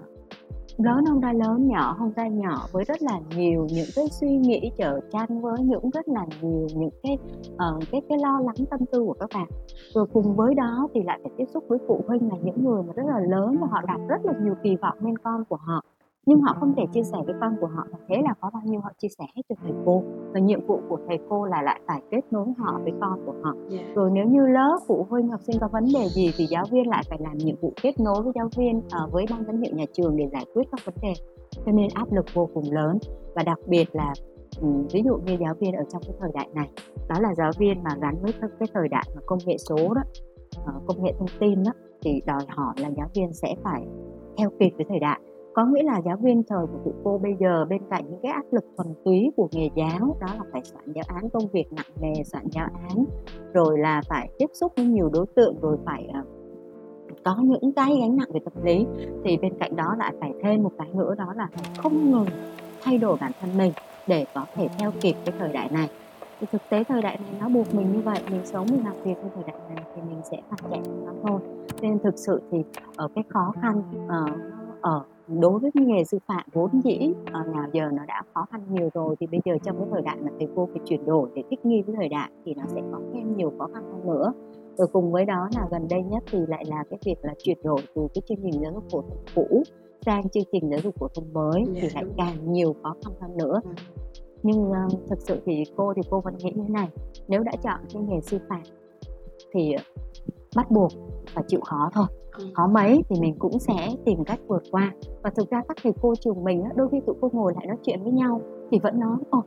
lớn không ra lớn, nhỏ không ra nhỏ, với rất là nhiều những cái suy nghĩ chở chan, với những rất là nhiều những cái uh, cái cái lo lắng tâm tư của các bạn. Rồi cùng với đó thì lại phải tiếp xúc với phụ huynh là những người mà rất là lớn và họ đặt rất là nhiều kỳ vọng lên con của họ, nhưng họ không thể chia sẻ với con của họ, và thế là có bao nhiêu họ chia sẻ hết cho thầy cô. Và nhiệm vụ của thầy cô là lại phải kết nối họ với con của họ. Rồi nếu như lớp phụ huynh học sinh có vấn đề gì thì giáo viên lại phải làm nhiệm vụ kết nối với giáo viên uh, với ban giám hiệu nhà trường để giải quyết các vấn đề. Cho nên áp lực vô cùng lớn. Và đặc biệt là um, ví dụ như giáo viên ở trong cái thời đại này, đó là giáo viên mà gắn với cái thời đại mà công nghệ số đó, uh, công nghệ thông tin đó, thì đòi hỏi là giáo viên sẽ phải theo kịp với thời đại. Có nghĩa là giáo viên thời của tụi cô bây giờ, bên cạnh những cái áp lực thuần túy của nghề giáo, đó là phải soạn giáo án, công việc nặng nề soạn giáo án, rồi là phải tiếp xúc với nhiều đối tượng, rồi phải uh, có những cái gánh nặng về tâm lý, thì bên cạnh đó lại phải thêm một cái nữa, đó là không ngừng thay đổi bản thân mình để có thể theo kịp cái thời đại này. Thì thực tế thời đại này nó buộc mình như vậy, mình sống mình làm việc trong thời đại này thì mình sẽ phải chạy theo nó thôi. Nên thực sự thì ở cái khó khăn uh, ở đối với nghề sư phạm vốn dĩ à, nào giờ nó đã khó khăn nhiều rồi, thì bây giờ trong cái thời đại mà thầy cô phải chuyển đổi để thích nghi với thời đại thì nó sẽ có thêm nhiều khó khăn hơn nữa. Rồi cùng với đó là gần đây nhất thì lại là cái việc là chuyển đổi từ cái chương trình giáo dục phổ thông cũ sang chương trình giáo dục phổ thông mới thì lại càng nhiều khó khăn hơn nữa. Nhưng à, thực sự thì cô thì cô vẫn nghĩ như thế này: nếu đã chọn cái nghề sư phạm thì bắt buộc phải chịu khó thôi, khó mấy thì mình cũng sẽ tìm cách vượt qua. Và thực ra các thầy cô trường mình á, đôi khi tụi cô ngồi lại nói chuyện với nhau thì vẫn nói: ồ,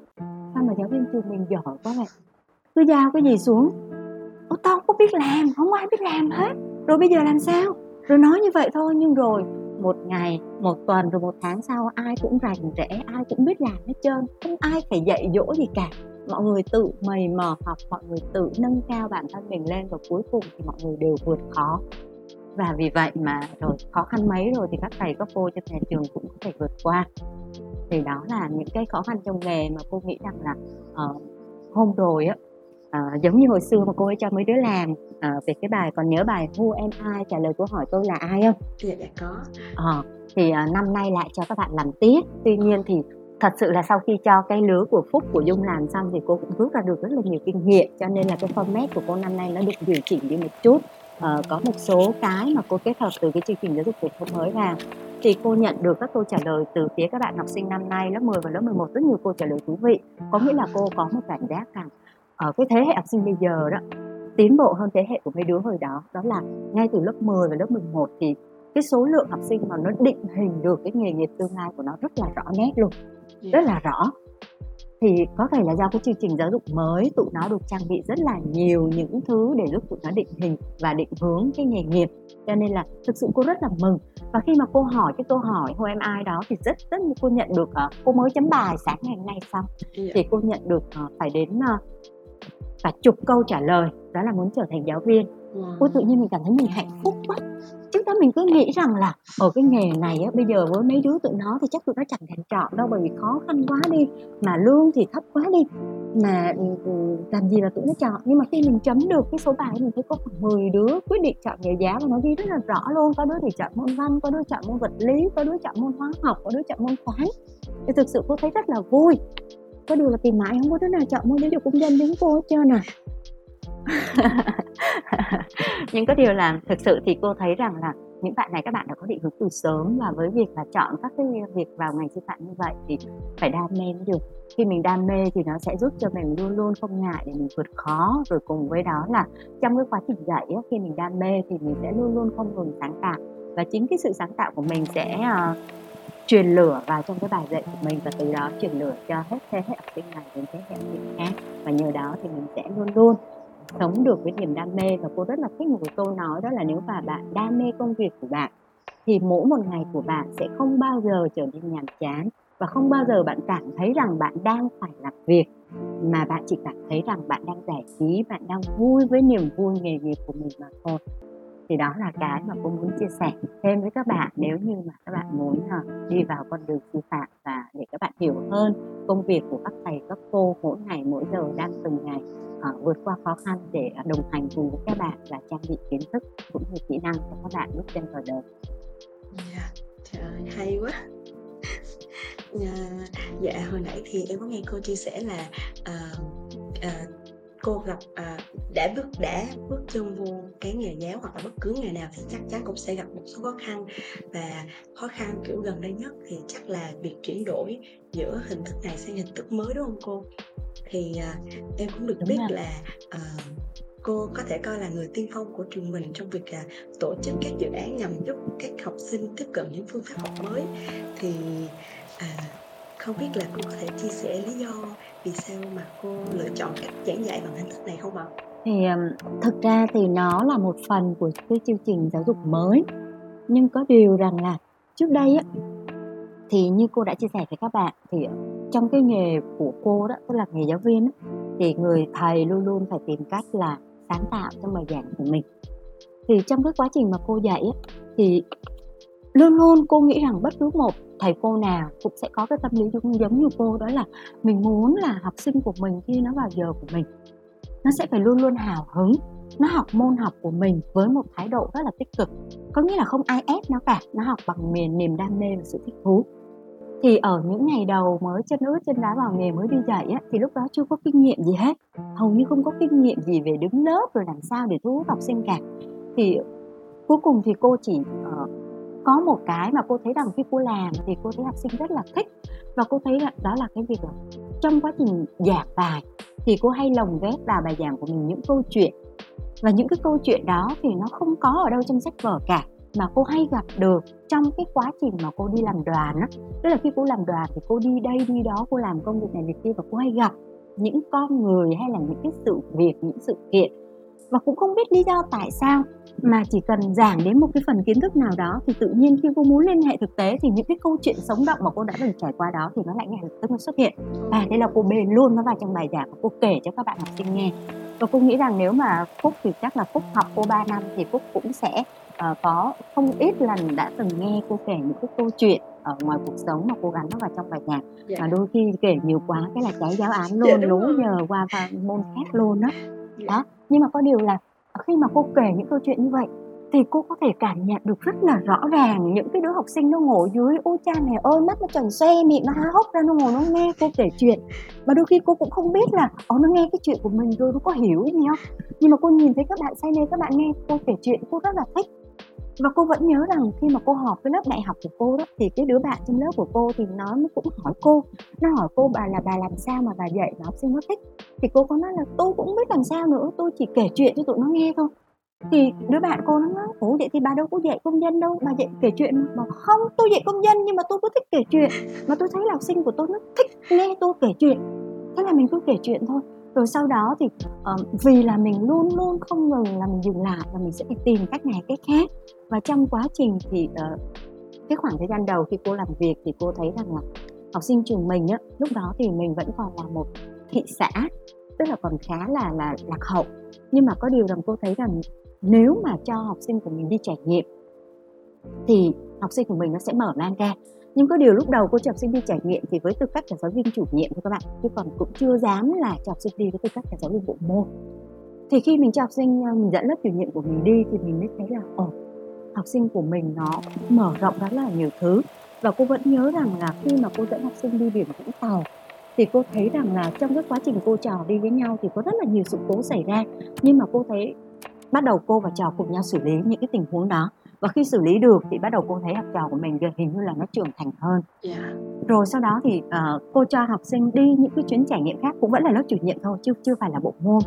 sao mà giáo viên trường mình giỏi quá vậy, cứ giao cái gì xuống, ô tao không có biết làm, không ai biết làm hết, rồi bây giờ làm sao? Rồi nói như vậy thôi, nhưng rồi một ngày, một tuần, rồi một tháng sau ai cũng rành rẽ, ai cũng biết làm hết trơn, không ai phải dạy dỗ gì cả. Mọi người tự mày mò học, mọi người tự nâng cao bản thân mình lên, và cuối cùng thì mọi người đều vượt khó. Và vì vậy mà rồi khó khăn mấy rồi thì các thầy các cô trong nhà trường cũng có thể vượt qua. Thì đó là những cái khó khăn trong nghề mà cô nghĩ rằng là uh, hôm rồi á, uh, giống như hồi xưa mà cô ấy cho mấy đứa làm uh, về cái bài, còn nhớ bài Who Am I, trả lời câu hỏi tôi là ai không? Dạ có. Ờ, thì uh, năm nay lại cho các bạn làm tiếp. Tuy nhiên thì thật sự là sau khi cho cái lứa của Phúc, của Dung làm xong thì cô cũng rút ra được rất là nhiều kinh nghiệm. Cho nên là cái format của cô năm nay nó được điều chỉnh đi một chút. Ờ, có một số cái mà cô kết hợp từ cái chương trình giáo dục phổ thông mới vào, thì cô nhận được các câu trả lời từ phía các bạn học sinh năm nay lớp mười và lớp mười một, rất nhiều câu trả lời thú vị. Có nghĩa là cô có một cảm giác rằng ở cái thế hệ học sinh bây giờ đó tiến bộ hơn thế hệ của mấy đứa hồi đó. Đó là ngay từ lớp mười và lớp mười một thì cái số lượng học sinh mà nó định hình được cái nghề nghiệp tương lai của nó rất là rõ nét luôn, rất là rõ. Thì có thể là do cái chương trình giáo dục mới, tụi nó được trang bị rất là nhiều những thứ để giúp tụi nó định hình và định hướng cái nghề nghiệp. Cho nên là thực sự cô rất là mừng. Và khi mà cô hỏi cái câu hỏi hôm em ai đó thì rất rất cô nhận được, uh, cô mới chấm bài sáng ngày hôm nay xong thì cô nhận được uh, phải đến uh, cả chục câu trả lời đó là muốn trở thành giáo viên. Yeah. Ôi tự nhiên mình cảm thấy mình hạnh phúc quá. Trước đó mình cứ nghĩ rằng là ở cái nghề này á, bây giờ với mấy đứa tụi nó thì chắc tụi nó chẳng thèm chọn đâu, bởi vì khó khăn quá đi, mà lương thì thấp quá đi, mà làm gì là tụi nó chọn. Nhưng mà khi mình chấm được cái số bài, mình thấy có khoảng mười đứa quyết định chọn nghề giáo, và nó ghi rất là rõ luôn. Có đứa thì chọn môn văn, có đứa chọn môn vật lý, có đứa chọn môn hóa học, có đứa chọn môn toán. Thì thực sự cô thấy rất là vui. Có điều là tìm mãi không có đứa nào chọn môn giáo dục công dân giống cô hết trơn à. Nhưng có điều là thực sự thì cô thấy rằng là những bạn này các bạn đã có định hướng từ sớm, và với việc là chọn các cái việc vào ngành sư phạm như vậy thì phải đam mê mới được. Khi mình đam mê thì nó sẽ giúp cho mình luôn luôn không ngại để mình vượt khó. Rồi cùng với đó là trong cái quá trình dạy, khi mình đam mê thì mình sẽ luôn luôn không ngừng sáng tạo, và chính cái sự sáng tạo của mình sẽ uh, truyền lửa vào trong cái bài dạy của mình, và từ đó truyền lửa cho hết thế hệ học sinh này đến thế hệ học sinh khác. Và nhờ đó thì mình sẽ luôn luôn sống được với niềm đam mê. Và cô rất là thích một câu nói, đó là nếu mà bạn đam mê công việc của bạn thì mỗi một ngày của bạn sẽ không bao giờ trở nên nhàm chán, và không bao giờ bạn cảm thấy rằng bạn đang phải làm việc, mà bạn chỉ cảm thấy rằng bạn đang giải trí, bạn đang vui với niềm vui nghề nghiệp của mình mà thôi. Thì đó là cái mà cô muốn chia sẻ thêm với các bạn, nếu như mà các bạn muốn đi vào con đường sư phạm, và để các bạn hiểu hơn công việc của các thầy các cô mỗi ngày mỗi giờ đang từng ngày vượt qua khó khăn để đồng hành cùng với các bạn và trang bị kiến thức cũng như kỹ năng cho các bạn bước chân vào đời. Yeah, trời hay quá. Yeah, dạ hồi nãy thì em có nghe cô chia sẻ là uh, uh, cô gặp à, đã bước đã bước chân vô cái nghề giáo hoặc là bất cứ nghề nào thì chắc chắn cũng sẽ gặp một số khó khăn, và khó khăn kiểu gần đây nhất thì chắc là việc chuyển đổi giữa hình thức này sang hình thức mới, đúng không cô? Thì à, em cũng được đúng biết rồi. Là à, cô có thể coi là người tiên phong của trường mình trong việc à, tổ chức các dự án nhằm giúp các học sinh tiếp cận những phương pháp học mới. Thì à, không biết là cô có thể chia sẻ lý do vì sao mà cô lựa chọn cách giảng dạy bằng hình thức này không ạ? Thì thực ra thì nó là một phần của cái chương trình giáo dục mới. Nhưng có điều rằng là trước đây á, thì như cô đã chia sẻ với các bạn, thì trong cái nghề của cô đó, tức là nghề giáo viên á, thì người thầy luôn luôn phải tìm cách là sáng tạo trong bài giảng của mình. Thì trong cái quá trình mà cô dạy á, thì luôn luôn cô nghĩ rằng bất cứ một thầy cô nào cũng sẽ có cái tâm lý giống như cô, đó là mình muốn là học sinh của mình khi nó vào giờ của mình, nó sẽ phải luôn luôn hào hứng, nó học môn học của mình với một thái độ rất là tích cực. Có nghĩa là không ai ép nó cả, nó học bằng miền niềm đam mê và sự thích thú. Thì ở những ngày đầu mới chân ướt chân đá vào nghề mới đi dạy á, thì lúc đó chưa có kinh nghiệm gì hết, hầu như không có kinh nghiệm gì về đứng lớp rồi làm sao để thu hút học sinh cả. Thì cuối cùng thì cô chỉ... Uh, có một cái mà cô thấy rằng khi cô làm thì cô thấy học sinh rất là thích, và cô thấy là đó là cái việc là trong quá trình giảng bài thì cô hay lồng ghép vào bài giảng của mình những câu chuyện, và những cái câu chuyện đó thì nó không có ở đâu trong sách vở cả, mà cô hay gặp được trong cái quá trình mà cô đi làm đoàn á. Tức là khi cô làm đoàn thì cô đi đây đi đó, cô làm công việc này việc kia, và cô hay gặp những con người hay là những cái sự việc, những sự kiện, và cũng không biết lý do tại sao mà chỉ cần giảng đến một cái phần kiến thức nào đó thì tự nhiên khi cô muốn liên hệ thực tế thì những cái câu chuyện sống động mà cô đã từng trải qua đó thì nó lại ngay lập tức nó xuất hiện, và thế là cô bê luôn nó vào trong bài giảng và cô kể cho các bạn học sinh nghe. Và cô nghĩ rằng nếu mà Phúc thì chắc là Phúc học cô ba năm thì Phúc cũng sẽ uh, có không ít lần đã từng nghe cô kể những cái câu chuyện ở ngoài cuộc sống mà cố gắng nó vào trong bài giảng. Và đôi khi kể nhiều quá cái là cháy giáo án luôn, lú nhờ qua môn khác luôn đó. Đó, nhưng mà có điều là khi mà cô kể những câu chuyện như vậy thì cô có thể cảm nhận được rất là rõ ràng những cái đứa học sinh nó ngồi dưới, ôi cha này ơi, mắt nó tròn xoe, miệng nó há hốc ra, nó ngồi nó nghe cô kể chuyện. Và đôi khi cô cũng không biết là Ồ nó nghe cái chuyện của mình rồi nó có hiểu gì không. Nhưng mà cô nhìn thấy các bạn say mê, các bạn nghe cô kể chuyện, cô rất là thích. Và cô vẫn nhớ rằng khi mà cô họp với lớp đại học của cô đó, thì cái đứa bạn trong lớp của cô thì nó cũng hỏi cô, nó hỏi cô bà là bà làm sao mà bà dạy mà học sinh nó thích. Thì cô có nói là tôi cũng biết làm sao nữa, tôi chỉ kể chuyện cho tụi nó nghe thôi. Thì đứa bạn cô nó nói, ủa vậy thì bà đâu có dạy công dân đâu, bà dạy kể chuyện mà. Bà không, tôi dạy công dân nhưng mà tôi cứ thích kể chuyện, mà tôi thấy là học sinh của tôi nó thích nghe tôi kể chuyện, thế là mình cứ kể chuyện thôi. Rồi sau đó thì uh, vì là mình luôn luôn không ngừng là mình dừng lại và mình sẽ phải tìm cách này cách khác. Và trong quá trình thì uh, cái khoảng thời gian đầu khi cô làm việc thì cô thấy rằng là học sinh trường mình á, lúc đó thì mình vẫn còn là một thị xã, tức là còn khá là, là lạc hậu. Nhưng mà có điều rằng cô thấy rằng nếu mà cho học sinh của mình đi trải nghiệm thì học sinh của mình nó sẽ mở mang ra. Nhưng có điều lúc đầu cô cho học sinh đi trải nghiệm thì với tư cách là giáo viên chủ nhiệm thôi các bạn, chứ còn cũng chưa dám là cho học sinh đi với tư cách là giáo viên bộ môn. Thì khi mình cho học sinh, mình dẫn lớp chủ nhiệm của mình đi thì mình mới thấy là ồ, học sinh của mình nó mở rộng rất là nhiều thứ. Và cô vẫn nhớ rằng là khi mà cô dẫn học sinh đi biển Vũng Tàu thì cô thấy rằng là trong cái quá trình cô trò đi với nhau thì có rất là nhiều sự cố xảy ra. Nhưng mà cô thấy bắt đầu cô và trò cùng nhau xử lý những cái tình huống đó. Và khi xử lý được thì bắt đầu cô thấy học trò của mình hình như là nó trưởng thành hơn. Yeah. Rồi sau đó thì uh, cô cho học sinh đi những cái chuyến trải nghiệm khác, cũng vẫn là lớp chủ nhiệm thôi chứ chưa phải là bộ môn.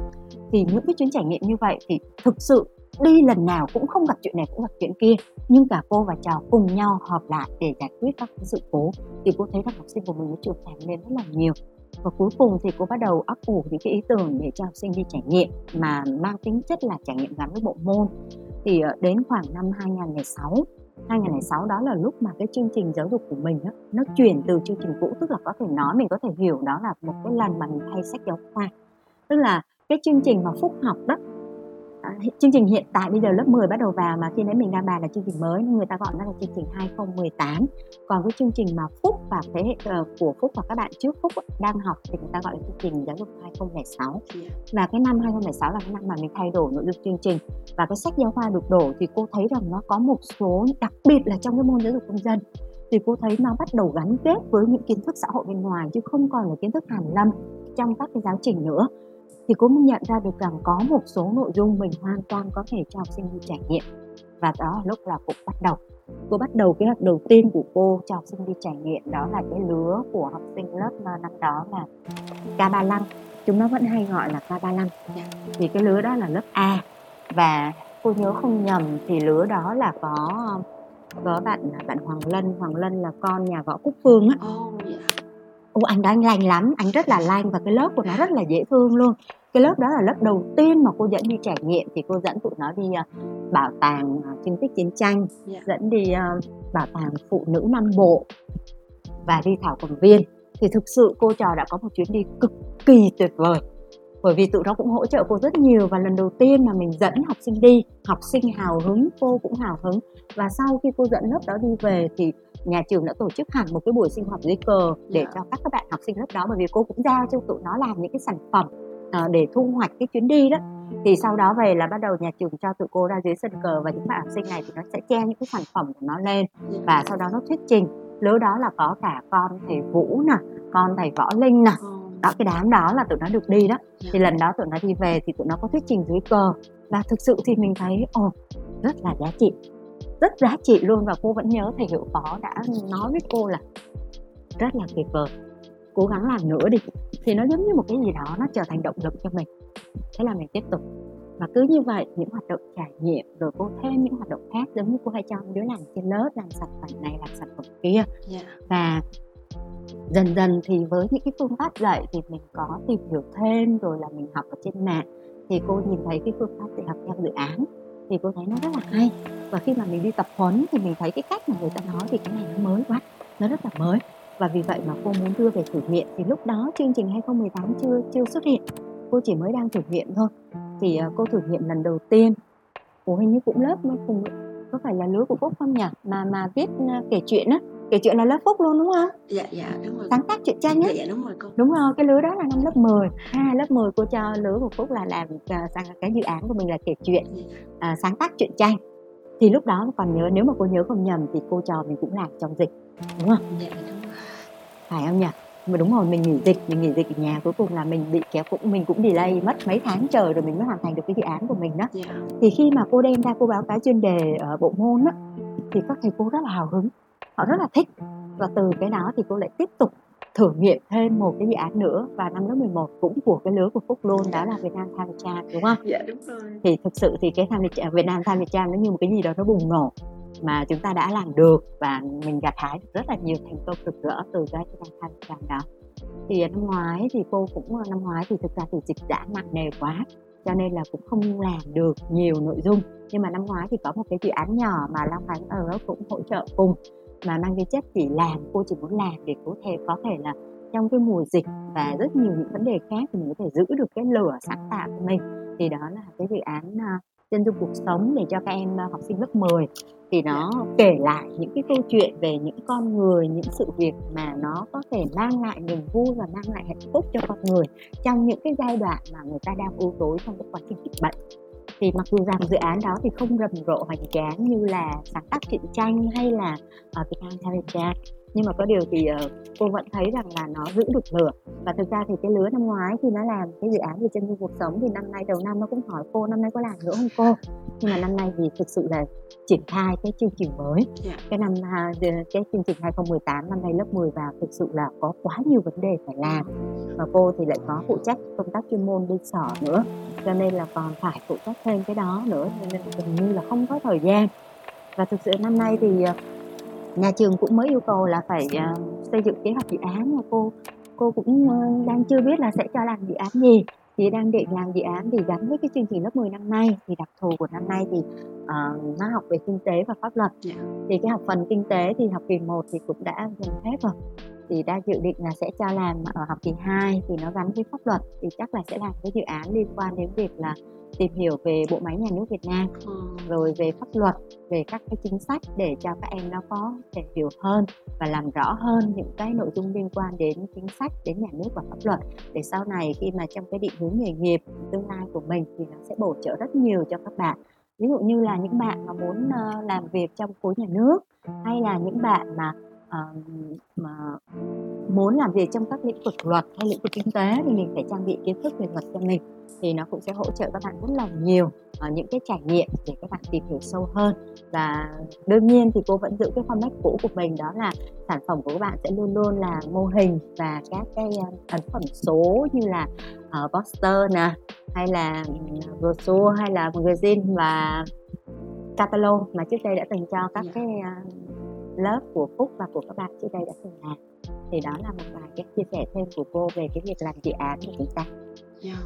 Thì những cái chuyến trải nghiệm như vậy thì thực sự đi lần nào cũng không gặp chuyện này cũng gặp chuyện kia, nhưng cả cô và trò cùng nhau họp lại để giải quyết các cái sự cố. Thì cô thấy các học sinh của mình nó trưởng thành lên rất là nhiều. Và cuối cùng thì cô bắt đầu ấp ủ những cái ý tưởng để cho học sinh đi trải nghiệm mà mang tính chất là trải nghiệm gắn với bộ môn. Thì đến khoảng năm hai nghìn lẻ sáu đó là lúc mà cái chương trình giáo dục của mình đó, nó chuyển từ chương trình cũ, tức là có thể nói mình có thể hiểu đó là một cái lần mà mình thay sách giáo khoa. Tức là cái chương trình mà Phúc học đó, chương trình hiện tại bây giờ lớp mười bắt đầu vào, mà khi nãy mình đang bàn là chương trình mới, người ta gọi nó là chương trình hai không một tám. Còn cái chương trình mà Phúc và thế hệ uh, của Phúc và các bạn trước Phúc đang học thì người ta gọi là chương trình giáo dục hai không lẻ sáu. Và cái năm hai không lẻ sáu là cái năm mà mình thay đổi nội dung chương trình và cái sách giáo khoa được đổi. Thì cô thấy rằng nó có một số, đặc biệt là trong cái môn giáo dục công dân, thì cô thấy nó bắt đầu gắn kết với những kiến thức xã hội bên ngoài chứ không còn là kiến thức hàn lâm trong các cái giáo trình nữa. Thì cô mới nhận ra được rằng có một số nội dung mình hoàn toàn có thể cho học sinh đi trải nghiệm. Và đó lúc là cũng bắt đầu cô bắt đầu kế hoạch đầu tiên của cô cho học sinh đi trải nghiệm, đó là cái lứa của học sinh lớp năm đó là K ba mươi lăm, chúng nó vẫn hay gọi là K ba mươi lăm. Thì cái lứa đó là lớp A, và cô nhớ không nhầm thì lứa đó là có có bạn bạn Hoàng Lân. Hoàng Lân là con nhà Võ Quốc Phương á. Ồ, anh đó anh lành lắm, anh rất là lành và cái lớp của nó rất là dễ thương luôn. Cái lớp đó là lớp đầu tiên mà cô dẫn đi trải nghiệm. Thì cô dẫn tụi nó đi uh, bảo tàng uh, chứng tích chiến tranh, yeah. dẫn đi uh, bảo tàng phụ nữ Nam Bộ và đi Thảo Cầm Viên. Thì thực sự cô trò đã có một chuyến đi cực kỳ tuyệt vời, bởi vì tụi nó cũng hỗ trợ cô rất nhiều. Và lần đầu tiên mà mình dẫn học sinh đi, học sinh hào hứng, cô cũng hào hứng. Và sau khi cô dẫn lớp đó đi về thì nhà trường đã tổ chức hẳn một cái buổi sinh hoạt dưới cờ để yeah. cho các các bạn học sinh lớp đó, bởi vì cô cũng giao cho tụi nó làm những cái sản phẩm à, để thu hoạch cái chuyến đi đó. Thì sau đó về là bắt đầu nhà trường cho tụi cô ra dưới sân cờ, và những bạn học sinh này thì nó sẽ che những cái sản phẩm của nó lên yeah. và sau đó nó thuyết trình. Lứa đó là có cả con thầy Vũ nè, con thầy Võ Linh nè. Đó, cái đám đó là tụi nó được đi đó. Thì lần đó tụi nó đi về thì tụi nó có thuyết trình dưới cờ, và thực sự thì mình thấy ồ, rất là giá trị, rất giá trị luôn. Và cô vẫn nhớ thầy hiệu phó đã nói với cô là rất là tuyệt vời, cố gắng làm nữa đi. Thì nó giống như một cái gì đó, nó trở thành động lực cho mình. Thế là mình tiếp tục, và cứ như vậy những hoạt động trải nghiệm, rồi cô thêm những hoạt động khác, giống như cô hay cho đứa làm trên lớp, làm sản phẩm này, làm sản phẩm kia. Và dần dần thì với những cái phương pháp dạy thì mình có tìm hiểu thêm, rồi là mình học ở trên mạng. Thì cô nhìn thấy cái phương pháp dạy học theo dự án thì cô thấy nó rất là hay. Và khi mà mình đi tập huấn thì mình thấy cái cách mà người ta nói thì cái này nó mới quá, nó rất là mới. Và vì vậy mà cô muốn đưa về thử nghiệm. Thì lúc đó chương trình hai không một tám chưa, chưa xuất hiện, cô chỉ mới đang thử nghiệm thôi. Thì uh, cô thử nghiệm lần đầu tiên, cô hình như cũng lớp cùng, có phải là lứa của Phúc không nhỉ? Mà mà viết uh, kể chuyện á, kể chuyện là lớp Phúc luôn đúng không? Dạ dạ đúng rồi. Sáng tác truyện tranh á. Dạ, dạ đúng rồi cô. Đúng rồi, cái lứa đó là năm lớp mười. À, lớp mười cô cho lứa của Phúc là làm uh, cái dự án của mình là kể chuyện, uh, sáng tác truyện tranh. Thì lúc đó còn nhớ, nếu mà cô nhớ không nhầm thì cô trò mình cũng làm trong dịch, đúng không? Dạ đúng rồi. Phải không nhỉ? Mà đúng rồi, mình nghỉ dịch, mình nghỉ dịch ở nhà, cuối cùng là mình bị kéo cũng mình cũng delay mất mấy tháng trời rồi mình mới hoàn thành được cái dự án của mình đó. Dạ. Thì khi mà cô đem ra cô báo cáo chuyên đề ở bộ môn đó, thì các thầy cô rất là hào hứng, họ rất là thích. Và từ cái đó thì cô lại tiếp tục thử nghiệm thêm một cái dự án nữa, và năm lớp mười một cũng của cái lứa của Phúc luôn, đó là Việt Nam Tham Gia Trang, đúng không? Dạ đúng rồi. Thì thực sự thì cái tham gia, Việt Nam Tham Gia Trang nó như một cái gì đó nó bùng nổ mà chúng ta đã làm được, và mình gặt hái được rất là nhiều thành công rực rỡ từ cái Việt Nam Tham Gia Trang đó. Thì năm ngoái thì cô cũng năm ngoái thì thực ra thì dịch giã nặng nề quá, cho nên là cũng không làm được nhiều nội dung. Nhưng mà năm ngoái thì có một cái dự án nhỏ mà Long Khánh On The Road cũng hỗ trợ cùng, mà mang cái chất chỉ làm, cô chỉ muốn làm để có thể có thể là trong cái mùa dịch và rất nhiều những vấn đề khác thì mình có thể giữ được cái lửa sáng tạo của mình. Thì đó là cái dự án Chân dung cuộc sống để cho các em học sinh lớp mười. Thì nó kể lại những cái câu chuyện về những con người, những sự việc mà nó có thể mang lại niềm vui và mang lại hạnh phúc cho con người trong những cái giai đoạn mà người ta đang u tối trong cái quá trình dịch bệnh. Thì mặc dù rằng dự án đó thì không rầm rộ hoành tráng như là sáng tác truyện tranh hay là ở Việt Nam Heritage, nhưng mà có điều thì uh, cô vẫn thấy rằng là nó giữ được lửa. Và thực ra thì cái lứa năm ngoái thì nó làm cái dự án về Chân dung cuộc sống, thì năm nay đầu năm nó cũng hỏi cô năm nay có làm nữa không cô, nhưng mà năm nay thì thực sự là triển khai cái chương trình mới. Yeah. Cái năm cái chương trình hai không một tám năm nay lớp mười vào thực sự là có quá nhiều vấn đề phải làm, và cô thì lại có phụ trách công tác chuyên môn bên sở nữa, cho nên là còn phải phụ trách thêm cái đó nữa, nên gần như là không có thời gian. Và thực sự năm nay thì nhà trường cũng mới yêu cầu là phải uh, xây dựng kế hoạch dự án, mà cô cô cũng uh, đang chưa biết là sẽ cho làm dự án gì. Thì đang định làm dự án thì gắn với cái chương trình lớp mười năm nay, thì đặc thù của năm nay thì uh, nó học về kinh tế và pháp luật. Yeah. Thì cái học phần kinh tế thì học kỳ một thì cũng đã gần hết rồi, thì đã dự định là sẽ cho làm ở học kỳ hai, thì nó gắn với pháp luật thì chắc là sẽ làm cái dự án liên quan đến việc là tìm hiểu về bộ máy nhà nước Việt Nam, rồi về pháp luật, về các cái chính sách để cho các em nó có thể hiểu hơn và làm rõ hơn những cái nội dung liên quan đến chính sách, đến nhà nước và pháp luật, để sau này khi mà trong cái định hướng nghề nghiệp tương lai của mình thì nó sẽ bổ trợ rất nhiều cho các bạn. Ví dụ như là những bạn mà muốn làm việc trong khối nhà nước, hay là những bạn mà Uh, mà muốn làm việc trong các lĩnh vực luật hay lĩnh vực kinh tế, thì mình phải trang bị kiến thức về luật cho mình, thì nó cũng sẽ hỗ trợ các bạn rất là nhiều ở những cái trải nghiệm để các bạn tìm hiểu sâu hơn. Và đương nhiên thì cô vẫn giữ cái format cũ của mình, đó là sản phẩm của các bạn sẽ luôn luôn là mô hình và các cái ấn phẩm số như là uh, poster nè, hay là brochure, hay là magazine và catalog mà trước đây đã từng cho các cái uh, lớp của Phúc và của các bạn trước đây đã từng làm. Thì đó là một vài cái chia sẻ thêm của cô về cái việc làm dự án của chúng ta. Yeah.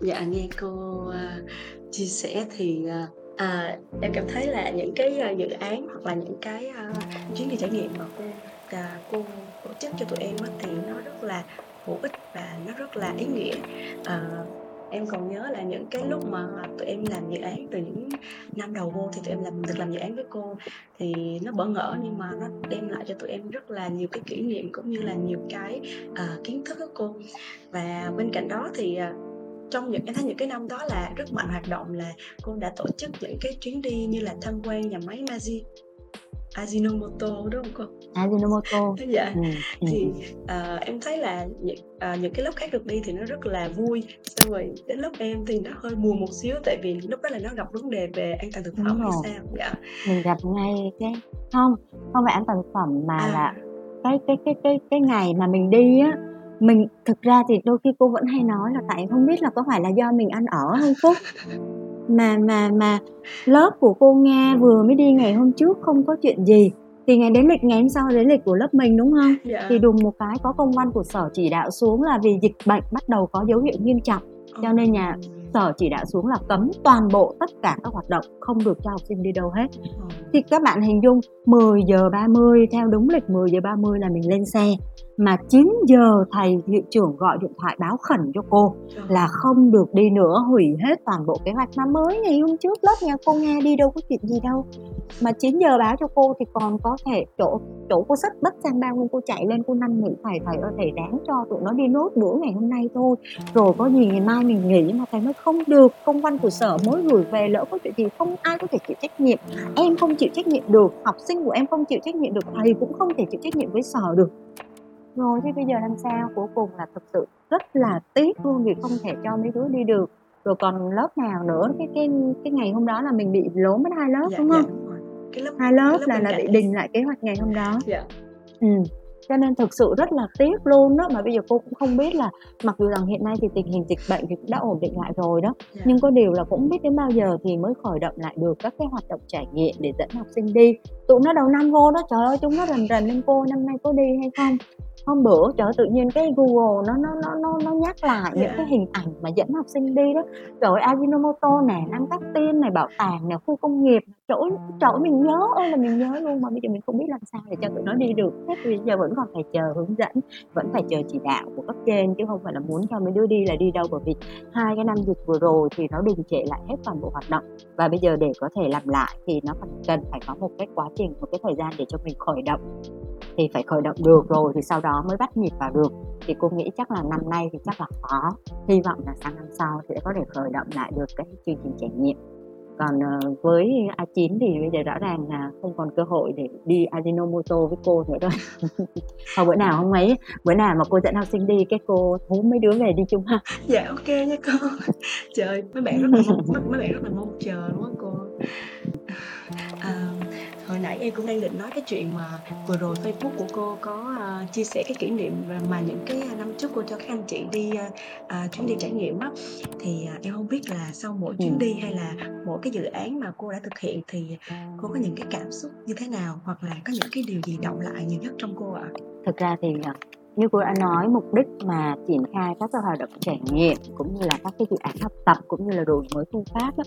Dạ, nghe cô uh, chia sẻ thì uh, à, em cảm thấy là những cái uh, dự án hoặc là những cái uh, chuyến đi trải nghiệm mà cô, uh, cô tổ chức cho tụi em uh, thì nó rất là hữu ích và nó rất là ý nghĩa. Uh, em còn nhớ là những cái lúc mà tụi em làm dự án, từ những năm đầu vô thì tụi em làm được làm dự án với cô thì nó bỡ ngỡ, nhưng mà nó đem lại cho tụi em rất là nhiều cái kỷ niệm cũng như là nhiều cái uh, kiến thức của cô. Và bên cạnh đó thì uh, trong những em thấy những cái năm đó là rất mạnh hoạt động, là cô đã tổ chức những cái chuyến đi như là tham quan nhà máy Magie, Ajinomoto đúng không cô? Ajinomoto. Dạ. Ừ. Thì uh, em thấy là những, uh, những cái lớp khác được đi thì nó rất là vui. Xong rồi đến lớp em thì nó hơi buồn một xíu, tại vì lúc đó là nó gặp vấn đề về an toàn thực phẩm hay sao? Dạ. Mình gặp ngay cái không không phải an toàn thực phẩm mà à. là cái cái cái cái cái ngày mà mình đi á, mình thực ra thì đôi khi cô vẫn hay nói là tại không biết là có phải là do mình ăn ở hay không. Mà, mà, mà lớp của cô Nga vừa mới đi ngày hôm trước không có chuyện gì, thì ngày đến lịch ngày hôm sau đến lịch của lớp mình đúng không? Yeah. Thì đùng một cái có công văn của sở chỉ đạo xuống là vì dịch bệnh bắt đầu có dấu hiệu nghiêm trọng, cho nên nhà sở chỉ đạo xuống là cấm toàn bộ tất cả các hoạt động, không được cho học sinh đi đâu hết. Thì các bạn hình dung mười giờ ba mươi, theo đúng lịch mười giờ ba mươi là mình lên xe, mà chín giờ thầy hiệu trưởng gọi điện thoại báo khẩn cho cô là không được đi nữa, hủy hết toàn bộ kế hoạch mà mới ngày hôm trước lớp nhà cô Nga đi đâu có chuyện gì đâu. Mà chín giờ báo cho cô thì còn có thể chỗ chỗ cô xách bất sang bao nhiêu, cô chạy lên cô năn nỉ thầy, thầy ơi thầy đáng cho tụi nó đi nốt bữa ngày hôm nay thôi, rồi có gì ngày mai mình nghỉ. Mà thầy nói không được, công văn của sở mới gửi về, lỡ có chuyện gì không ai có thể chịu trách nhiệm, em không chịu trách nhiệm được, học sinh của em không chịu trách nhiệm được, thầy cũng không thể chịu trách nhiệm với sở được. Rồi thế bây giờ làm sao? Cuối cùng là thực sự rất là tiếc luôn, vì không thể cho mấy đứa đi được. Rồi còn lớp nào nữa, cái cái cái ngày hôm đó là mình bị lố mất hai lớp. Dạ, đúng không? Dạ. Cái lớp, hai lớp, cái lớp là là bị đình lại kế hoạch ngày hôm đó. Dạ. Ừ. Cho nên thực sự rất là tiếc luôn đó. Mà bây giờ cô cũng không biết là, mặc dù rằng hiện nay thì tình hình dịch bệnh thì cũng đã ổn định lại rồi đó, yeah. nhưng có điều là cũng không biết đến bao giờ thì mới khởi động lại được các cái hoạt động trải nghiệm để dẫn học sinh đi. Tụi nó đầu năm vô đó, trời ơi chúng nó rần rần lên cô năm nay có đi hay không. Hôm bữa trời tự nhiên cái Google nó nó nó nó, nó nhắc lại những yeah. cái hình ảnh mà dẫn học sinh đi đó. Trời ơi Ajinomoto nè, Nam Cát Tiên này, bảo tàng nè, khu công nghiệp, Trời ơi, trời ơi, mình nhớ ơi là mình nhớ luôn, mà bây giờ mình không biết làm sao để cho tụi nó đi được. Thế bây giờ vẫn còn phải chờ hướng dẫn, vẫn phải chờ chỉ đạo của cấp trên, chứ không phải là muốn cho mấy đứa đi là đi đâu. Bởi vì hai cái năm dịch vừa rồi thì nó đình trệ lại hết toàn bộ hoạt động, và bây giờ để có thể làm lại thì nó phải, cần phải có một cái quá trình, một cái thời gian để cho mình khởi động. Thì phải khởi động được rồi thì sau đó mới bắt nhịp vào được. Thì cô nghĩ chắc là năm nay thì chắc là khó, hy vọng là sang năm sau thì sẽ có thể khởi động lại được cái chương trình trải nghiệm. Còn với a chín thì bây giờ rõ ràng là không còn cơ hội để đi Ajinomoto với cô nữa rồi. Hồi bữa nào không ấy, bữa nào mà cô dẫn học sinh đi cái cô hú mấy đứa về đi chung ha. Dạ ok nha cô. Trời, mấy bạn rất là mong, mấy bạn rất là mong chờ đúng không cô? À, hồi nãy em cũng đang định nói cái chuyện mà vừa rồi Facebook của cô có uh, chia sẻ cái kỷ niệm mà những cái năm trước cô cho các anh chị đi uh, chuyến đi trải nghiệm đó. Thì uh, em không biết là sau mỗi chuyến ừ. đi hay là mỗi cái dự án mà cô đã thực hiện thì cô có những cái cảm xúc như thế nào, hoặc là có những cái điều gì đọng lại nhiều nhất trong cô ạ? À? Thực ra thì như cô đã nói, mục đích mà triển khai các cái hoạt động trải nghiệm cũng như là các cái dự án học tập cũng như là đổi mới phương pháp đó,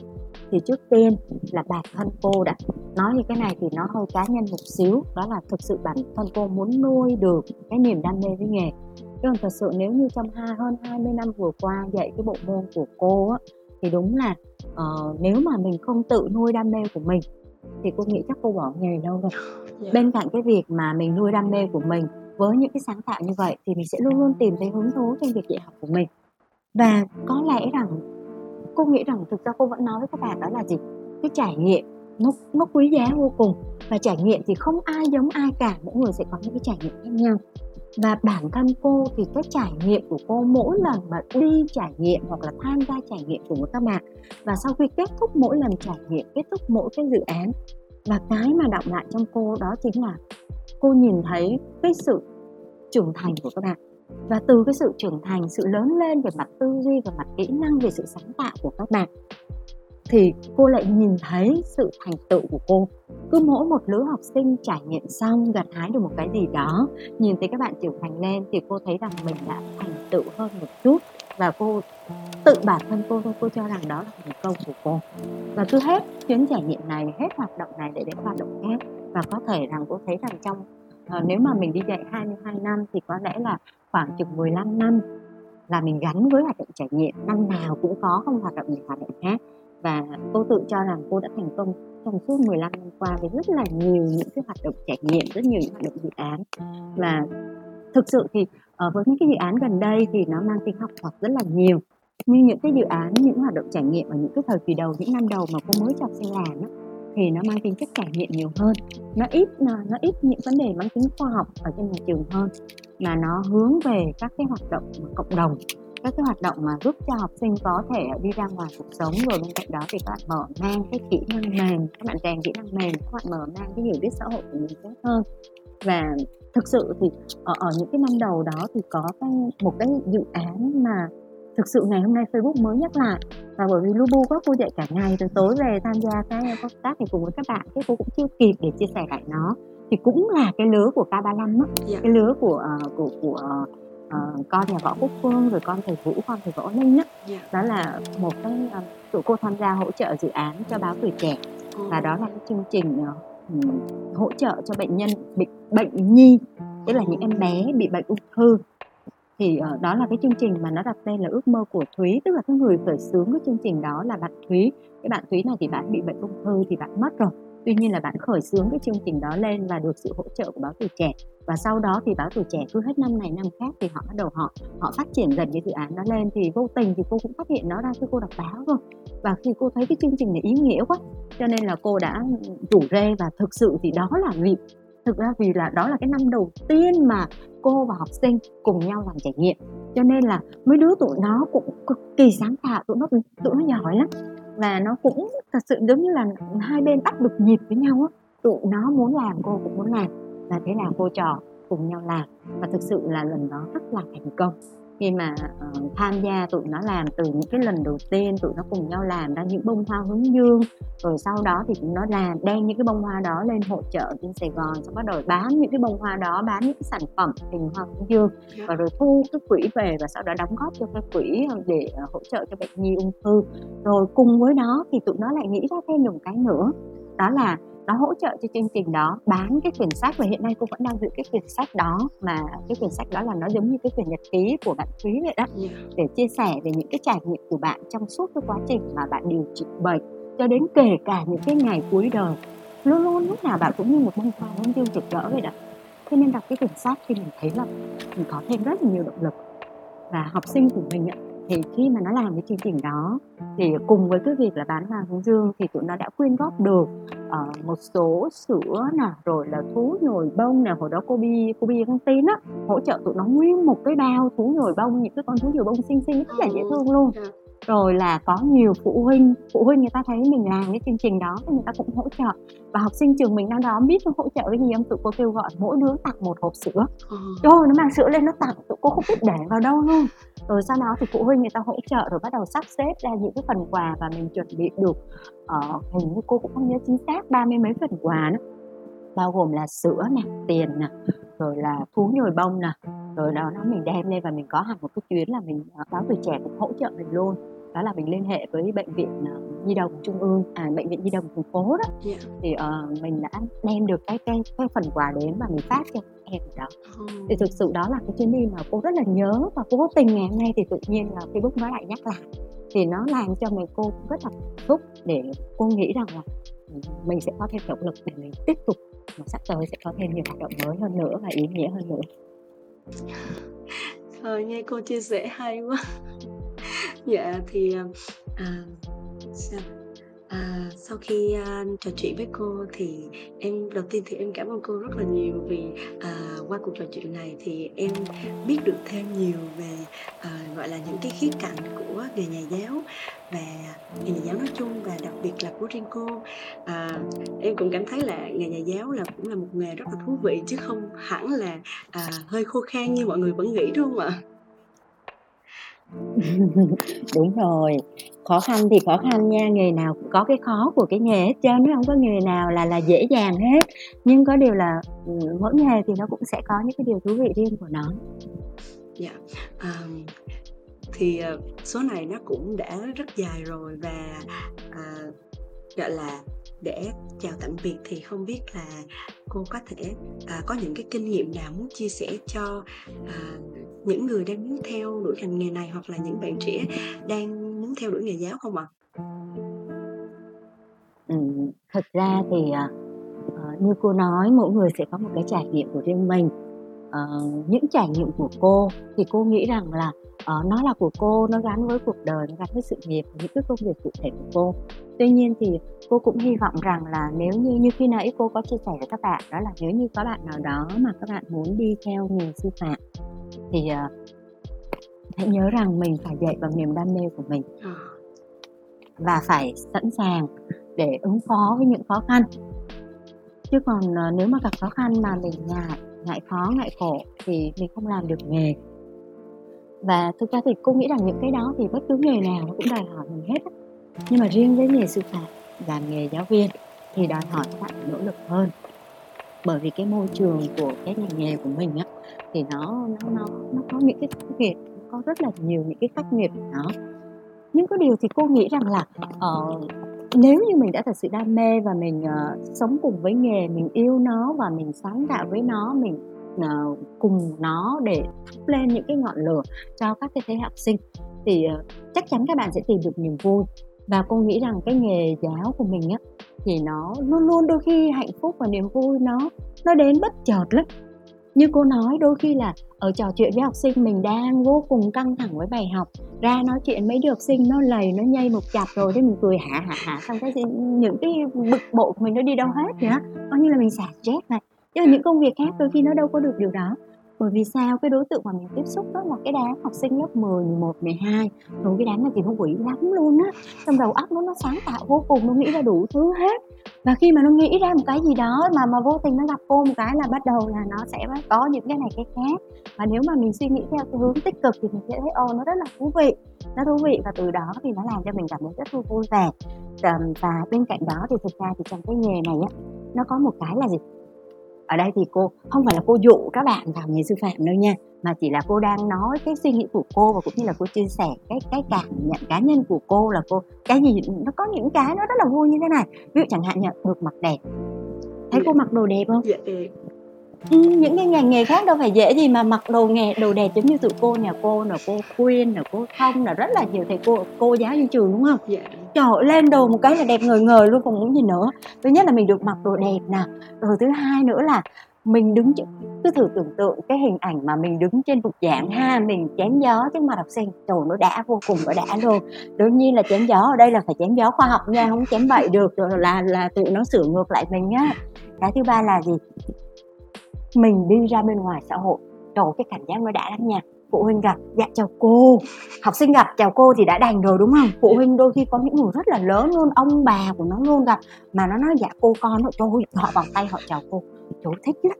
thì trước tiên là bản thân cô đã nói như cái này thì nó hơi cá nhân một xíu, đó là thực sự bản thân cô muốn nuôi được cái niềm đam mê với nghề. Chứ còn thật sự nếu như trong hai hơn hai mươi năm vừa qua dạy cái bộ môn của cô á, thì đúng là uh, nếu mà mình không tự nuôi đam mê của mình thì cô nghĩ chắc cô bỏ nghề đâu rồi. Yeah. Bên cạnh cái việc mà mình nuôi đam mê của mình với những cái sáng tạo như vậy thì mình sẽ luôn luôn tìm thấy hứng thú trong việc dạy học của mình. Và có lẽ rằng cô nghĩ rằng thực ra cô vẫn nói với các bạn đó là gì? Cái trải nghiệm nó, nó quý giá vô cùng. Và trải nghiệm thì không ai giống ai cả, mỗi người sẽ có những cái trải nghiệm khác nhau. Và bản thân cô thì cái trải nghiệm của cô mỗi lần mà đi trải nghiệm hoặc là tham gia trải nghiệm cùng với các bạn, và sau khi kết thúc mỗi lần trải nghiệm, kết thúc mỗi cái dự án, và cái mà đọng lại trong cô đó chính là cô nhìn thấy cái sự trưởng thành của các bạn. Và từ cái sự trưởng thành, sự lớn lên về mặt tư duy và mặt kỹ năng, về sự sáng tạo của các bạn, thì cô lại nhìn thấy sự thành tựu của cô. Cứ mỗi một lứa học sinh trải nghiệm xong, gặt hái được một cái gì đó, nhìn thấy các bạn trưởng thành lên, thì cô thấy rằng mình đã thành tựu hơn một chút. Và cô tự bản thân cô thôi, cô cho rằng đó là thành công của cô. Và cứ hết chuyến trải nghiệm này, hết hoạt động này để đến hoạt động khác. Và có thể rằng cô thấy rằng trong à, nếu mà mình đi dạy hai mươi hai năm thì có lẽ là khoảng chừng mười lăm năm là mình gắn với hoạt động trải nghiệm, năm nào cũng có, không hoạt động gì hoạt động khác. Và cô tự cho rằng cô đã thành công trong suốt mười lăm năm qua với rất là nhiều những cái hoạt động trải nghiệm, rất nhiều những hoạt động dự án. Và thực sự thì với những cái dự án gần đây thì nó mang tính học thuật rất là nhiều. Nhưng những cái dự án, những hoạt động trải nghiệm ở những cái thời kỳ đầu, những năm đầu mà cô mới cho học sinh làm đó, thì nó mang tính chất trải nghiệm nhiều hơn, nó ít nó ít những vấn đề mang tính khoa học ở trên nhà trường hơn, mà nó hướng về các cái hoạt động cộng đồng, các cái hoạt động mà giúp cho học sinh có thể đi ra ngoài cuộc sống. Rồi bên cạnh đó thì các bạn mở mang cái kỹ năng mềm, các bạn rèn kỹ năng mềm, các bạn mở mang cái hiểu biết xã hội của mình tốt hơn. Và thực sự thì ở, ở những cái năm đầu đó thì có cái, một cái dự án mà thực sự ngày hôm nay Facebook mới nhắc lại, và bởi vì Lubu có cô dạy cả ngày rồi tối về tham gia cái podcast thì cùng với các bạn, cái cô cũng chưa kịp để chia sẻ lại nó, thì cũng là cái lứa của K ba mươi lăm á, yeah. cái lứa của uh, của của uh, con nhà Võ Quốc Phương, rồi con thầy Vũ, con thầy Võ Linh á, yeah. đó là một cái uh, tụi cô tham gia hỗ trợ dự án cho Báo Tuổi Trẻ, và đó là cái chương trình uh, hỗ trợ cho bệnh nhân bị bệnh nhi, tức là những em bé bị bệnh ung thư. Thì uh, đó là cái chương trình mà nó đặt tên là ước mơ của Thúy, tức là cái người khởi xướng cái chương trình đó là bạn Thúy. Cái bạn Thúy này thì bạn bị bệnh ung thư thì bạn mất rồi, tuy nhiên là bạn khởi xướng cái chương trình đó lên và được sự hỗ trợ của Báo Tuổi Trẻ. Và sau đó thì Báo Tuổi Trẻ cứ hết năm này năm khác thì họ bắt đầu họ họ phát triển dần cái dự án đó lên. Thì vô tình thì cô cũng phát hiện nó ra khi cô đọc báo rồi, và khi cô thấy cái chương trình này ý nghĩa quá cho nên là cô đã rủ rê. Và thực sự thì đó là vì thực ra vì là đó là cái năm đầu tiên mà cô và học sinh cùng nhau làm trải nghiệm, cho nên là mấy đứa tụi nó cũng cực kỳ sáng tạo, tụi nó tụi nó giỏi lắm, và nó cũng thật sự giống như là hai bên bắt được nhịp với nhau á, tụi nó muốn làm cô cũng muốn làm, và thế là cô trò cùng nhau làm. Và thực sự là lần đó rất là thành công khi mà uh, tham gia tụi nó làm từ những cái lần đầu tiên tụi nó cùng nhau làm ra những bông hoa hướng dương, rồi sau đó thì tụi nó làm đem những cái bông hoa đó lên hỗ trợ trên Sài Gòn, xong bắt đầu bán những cái bông hoa đó, bán những sản phẩm hình hoa hướng dương, và rồi thu cái quỹ về và sau đó đóng góp cho cái quỹ để hỗ trợ cho bệnh nhi ung thư. Rồi cùng với đó thì tụi nó lại nghĩ ra thêm một cái nữa, đó là nó hỗ trợ cho chương trình đó bán cái quyển sách, và hiện nay cô vẫn đang giữ cái quyển sách đó, mà cái quyển sách đó là nó giống như cái quyển nhật ký của bạn Thúy vậy đó, để chia sẻ về những cái trải nghiệm của bạn trong suốt cái quá trình mà bạn điều trị bệnh cho đến kể cả những cái ngày cuối đời. Luôn luôn lúc nào bạn cũng như một bông hoa luôn luôn rực rỡ vậy đó. Thế nên đọc cái quyển sách thì mình thấy là mình có thêm rất là nhiều động lực. Và học sinh của mình ạ, thì khi mà nó làm cái chương trình đó thì cùng với cái việc là bán hoa hướng dương thì tụi nó đã quyên góp được uh, một số sữa nè, rồi là thú nhồi bông nè, hồi đó cô Bi, cô Bi con Tin á hỗ trợ tụi nó nguyên một cái bao thú nhồi bông, những cái con thú nhồi bông xinh xinh rất là dễ thương luôn. Rồi là có nhiều phụ huynh, phụ huynh người ta thấy mình làm cái chương trình đó thì người ta cũng hỗ trợ. Và học sinh trường mình đang đó biết nó hỗ trợ cái gì không? Tụi cô kêu gọi mỗi đứa tặng một hộp sữa. Trời ơi, nó mang sữa lên nó tặng, tụi cô không biết để vào đâu luôn. Rồi sau đó thì phụ huynh người ta hỗ trợ, rồi bắt đầu sắp xếp ra những cái phần quà, và mình chuẩn bị được uh, hình như cô cũng không nhớ chính xác ba mươi mấy phần quà nữa, bao gồm là sữa nè, tiền nè, rồi là thú nhồi bông nè, rồi đó nó mình đem lên, và mình có hẳn một cái chuyến là mình Báo Tuổi Trẻ cũng hỗ trợ mình luôn. Đó là mình liên hệ với bệnh viện Nhi Đồng Trung ương, à, bệnh viện Nhi Đồng Thành phố đó, yeah. Thì uh, mình đã đem được cái, cái cái phần quà đến và mình phát cho các em đó. Oh. Thì thực sự đó là cái chuyến đi mà cô rất là nhớ, và cô có tình ngày hôm nay thì tự nhiên là Facebook nó lại nhắc lại, thì nó làm cho mình cô cũng rất là thúc để cô nghĩ rằng là mình sẽ có thêm động lực để mình tiếp tục, mà sắp tới sẽ có thêm nhiều hoạt động mới hơn nữa và ý nghĩa hơn nữa. Thôi nghe cô chia sẻ hay quá. Dạ thì à, à, sau khi à, trò chuyện với cô thì em đầu tiên thì em cảm ơn cô rất là nhiều, vì à, qua cuộc trò chuyện này thì em biết được thêm nhiều về à, gọi là những cái khía cạnh của nghề nhà giáo và nghề nhà giáo nói chung, và đặc biệt là của riêng cô. À, em cũng cảm thấy là nghề nhà giáo là cũng là một nghề rất là thú vị, chứ không hẳn là à, hơi khô khan như mọi người vẫn nghĩ, đúng không ạ? Đúng rồi, khó khăn thì khó khăn nha, nghề nào cũng có cái khó của cái nghề hết trơn, nó không có nghề nào là là dễ dàng hết, nhưng có điều là mỗi nghề thì nó cũng sẽ có những cái điều thú vị riêng của nó. Dạ, um, thì số này nó cũng đã rất dài rồi, và uh, gọi là để chào tạm biệt thì không biết là cô có thể à, có những cái kinh nghiệm nào muốn chia sẻ cho à, những người đang muốn theo đuổi ngành nghề này, hoặc là những bạn trẻ đang muốn theo đuổi nghề giáo không ạ? À? Ừ, thật ra thì à, như cô nói, mỗi người sẽ có một cái trải nghiệm của riêng mình. À, những trải nghiệm của cô thì cô nghĩ rằng là à, nó là của cô, nó gắn với cuộc đời, nó gắn với sự nghiệp, những cái công việc cụ thể của cô. Tuy nhiên thì cô cũng hy vọng rằng là nếu như như khi nãy cô có chia sẻ với các bạn, đó là nếu như có bạn nào đó mà các bạn muốn đi theo nghề sư phạm thì uh, hãy nhớ rằng mình phải dạy bằng niềm đam mê của mình, và phải sẵn sàng để ứng phó với những khó khăn. Chứ còn uh, nếu mà gặp khó khăn mà mình ngại, ngại khó, ngại khổ thì mình không làm được nghề. Và thực ra thì cô nghĩ rằng những cái đó thì bất cứ nghề nào nó cũng đòi hỏi mình hết á. Nhưng mà riêng với nghề sư phạm, làm nghề giáo viên thì đòi hỏi các bạn nỗ lực hơn, bởi vì cái môi trường của cái ngành nghề của mình á thì nó nó nó nó có những cái khắc nghiệt, có rất là nhiều những cái khắc nghiệt của nó. Nhưng có điều thì cô nghĩ rằng là uh, nếu như mình đã thật sự đam mê và mình uh, sống cùng với nghề, mình yêu nó và mình sáng tạo với nó, mình uh, cùng nó để thắp lên những cái ngọn lửa cho các cái thế học sinh, thì uh, chắc chắn các bạn sẽ tìm được niềm vui. Và cô nghĩ rằng cái nghề giáo của mình á, thì nó luôn luôn đôi khi hạnh phúc và niềm vui nó nó đến bất chợt lắm. Như cô nói, đôi khi là ở trò chuyện với học sinh, mình đang vô cùng căng thẳng với bài học, ra nói chuyện mấy đứa học sinh nó lầy, nó nhây một chặp rồi, thế mình cười hả hả hả, xong cái những cái bực bội của mình nó đi đâu hết vậy á, coi như là mình xả stress này. Nhưng mà những công việc khác đôi khi nó đâu có được điều đó. Bởi vì sao? Cái đối tượng mà mình tiếp xúc đó là cái đám học sinh lớp mười, mười một, mười hai. Rồi cái đám này thì nó quỷ lắm luôn á. Trong đầu óc nó, nó sáng tạo vô cùng, nó nghĩ ra đủ thứ hết. Và khi mà nó nghĩ ra một cái gì đó mà mà vô tình nó gặp cô một cái là bắt đầu là nó sẽ có những cái này cái khác. Và nếu mà mình suy nghĩ theo cái hướng tích cực thì mình sẽ thấy ô, nó rất là thú vị. Nó thú vị và từ đó thì nó làm cho mình cảm thấy rất vui vẻ. Và bên cạnh đó thì thực ra thì trong cái nghề này á, nó có một cái là gì? Ở đây thì cô không phải là cô dụ các bạn vào nghề sư phạm đâu nha, mà chỉ là cô đang nói cái suy nghĩ của cô, và cũng như là cô chia sẻ cái cái cảm nhận cá nhân của cô, là cô cái gì nó có những cái nó rất là vui như thế này. Ví dụ chẳng hạn như được mặc đẹp, thấy cô mặc đồ đẹp không? Ừ, những cái ngành nghề khác đâu phải dễ gì mà mặc đồ nghề đồ đẹp giống như tụi cô, nhà cô là cô Khuyên, là cô Thông, là rất là nhiều thầy cô cô giáo trên trường đúng không? Dạ. Trời, lên đồ một cái là đẹp ngời ngời luôn, còn muốn gì nữa. Thứ nhất là mình được mặc đồ đẹp nè, rồi thứ hai nữa là mình đứng, cứ thử tưởng tượng cái hình ảnh mà mình đứng trên bục giảng ha, mình chém gió trước mặt học sinh, trời nó đã vô cùng, nó đã luôn. Đương nhiên là chém gió ở đây là phải chém gió khoa học nha, không chém bậy được, rồi là là tụi nó sửa ngược lại mình á. Cái thứ ba là gì? Mình đi ra bên ngoài xã hội, trời cái cảm giác nó đã lắm nha. Phụ huynh gặp, dạ chào cô, học sinh gặp chào cô thì đã đành rồi đúng không? Phụ huynh đôi khi có những người rất là lớn luôn, ông bà của nó luôn gặp mà nó nói dạ cô con, trời ơi, họ vòng tay họ chào cô, chú thích lắm.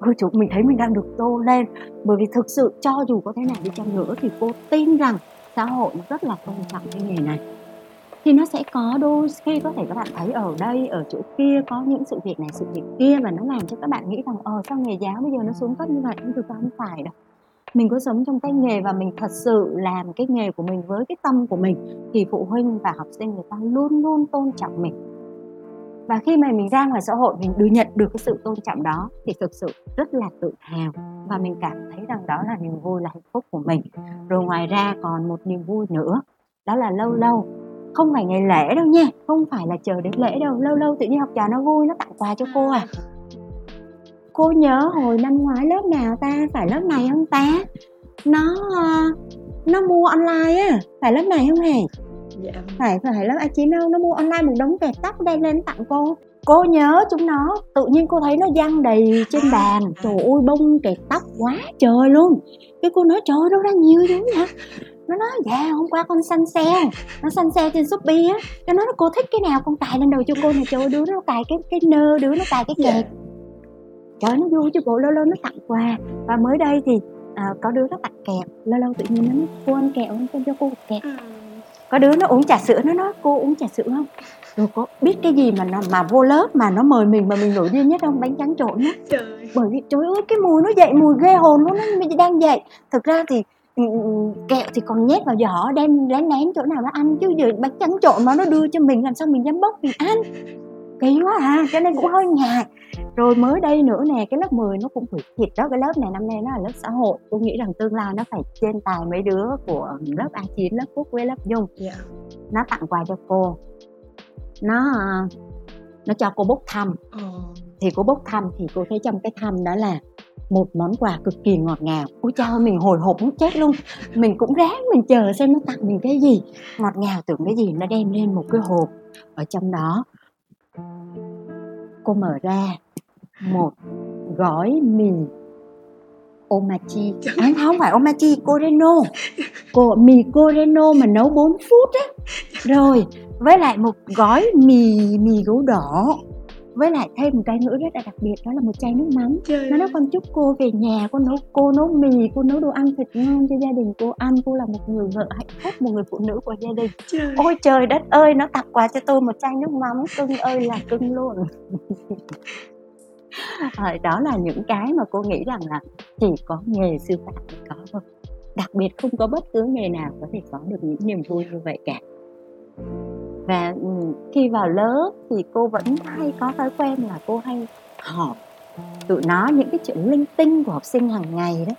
Ôi chú, mình thấy mình đang được tô lên, bởi vì thực sự cho dù có thế nào đi chăng nữa thì cô tin rằng xã hội nó rất là tôn trọng cái nghề này. Thì nó sẽ có đôi khi có thể các bạn thấy ở đây, ở chỗ kia có những sự việc này, sự việc kia, và nó làm cho các bạn nghĩ rằng ờ sao nghề giáo bây giờ nó xuống cấp như vậy, nhưng thực ra không phải đâu. Mình có sống trong cái nghề và mình thật sự làm cái nghề của mình với cái tâm của mình thì phụ huynh và học sinh người ta luôn luôn tôn trọng mình. Và khi mà mình ra ngoài xã hội, mình được nhận được cái sự tôn trọng đó thì thực sự rất là tự hào, và mình cảm thấy rằng đó là niềm vui, là hạnh phúc của mình. Rồi ngoài ra còn một niềm vui nữa, đó là lâu lâu, không phải ngày lễ đâu nha, không phải là chờ đến lễ đâu, lâu lâu tự nhiên học trò nó vui, nó tặng quà cho cô à. Cô nhớ hồi năm ngoái lớp nào ta, phải lớp này không ta? Nó nó mua online á, phải lớp này không hề? Dạ. Phải phải lớp Ajinomoto, nó mua online một đống kẹp tóc đem lên tặng cô. Cô nhớ chúng nó, tự nhiên cô thấy nó giăng đầy trên bàn, trời ơi bông kẹp tóc quá trời luôn. Cái cô nói trời đâu ra nhiều đúng vậy? Nó nói dạ hôm qua con săn sale, nó săn sale trên Shopee á. Nó nói cô thích cái nào con cài lên đầu cho cô nè, trời ơi đứa nó cài cái cái nơ, đứa nó cài cái kẹp. Dạ. Trời nó vui chứ bộ, lâu lâu nó tặng quà. Và mới đây thì à, có đứa nó tặng kẹo, lâu lâu tự nhiên nó nói cô ăn kẹo không, cho cô một kẹo. Có đứa nó uống trà sữa, nó nói cô uống trà sữa không? Rồi có biết cái gì mà mà vô lớp mà nó mời mình mà mình nổi điên nhất không? Bánh tráng trộn á. Bởi vì trời ơi cái mùi nó dậy, mùi ghê hồn luôn, nó đang dậy. Thực ra thì kẹo thì còn nhét vào giỏ đem lén ném chỗ nào nó ăn, chứ giờ bánh tráng trộn mà nó đưa cho mình làm sao mình dám bốc mình ăn. Kỳ quá à, cho nên cũng hơi ngại. Rồi mới đây nữa nè, cái lớp mười nó cũng hủy thiệt đó. Cái lớp này năm nay nó là lớp xã hội, tôi nghĩ rằng tương lai nó phải trên tài mấy đứa của lớp A chín, lớp Phúc với lớp Dung. Yeah. Nó tặng quà cho cô, nó nó cho cô bốc thăm. Oh. Thì cô bốc thăm thì cô thấy trong cái thăm đó là một món quà cực kỳ ngọt ngào. Ôi cha ơi, mình hồi hộp muốn chết luôn, mình cũng ráng mình chờ xem nó tặng mình cái gì ngọt ngào, tưởng cái gì. Nó đem lên một cái hộp, ở trong đó cô mở ra một gói mì omachi, à, không phải omachi, coreno, cô mì coreno mà nấu bốn phút á, rồi với lại một gói mì mì gấu đỏ, với lại thêm một cái nữa rất là đặc biệt, đó là một chai nước mắm. Trời nó nói con chúc cô về nhà cô nấu cô nấu mì, cô nấu đồ ăn thật ngon cho gia đình cô ăn, cô là một người vợ hạnh phúc, một người phụ nữ của gia đình. Trời. Ôi trời đất ơi, nó tặng quà cho tôi một chai nước mắm, cưng ơi là cưng luôn. Đó là những cái mà cô nghĩ rằng là chỉ có nghề sư phạm mới có thôi, đặc biệt không có bất cứ nghề nào có thể có được những niềm vui như vậy cả. Và khi vào lớp thì cô vẫn hay có thói quen là cô hay hỏi tụi nó những cái chuyện linh tinh của học sinh hàng ngày đó.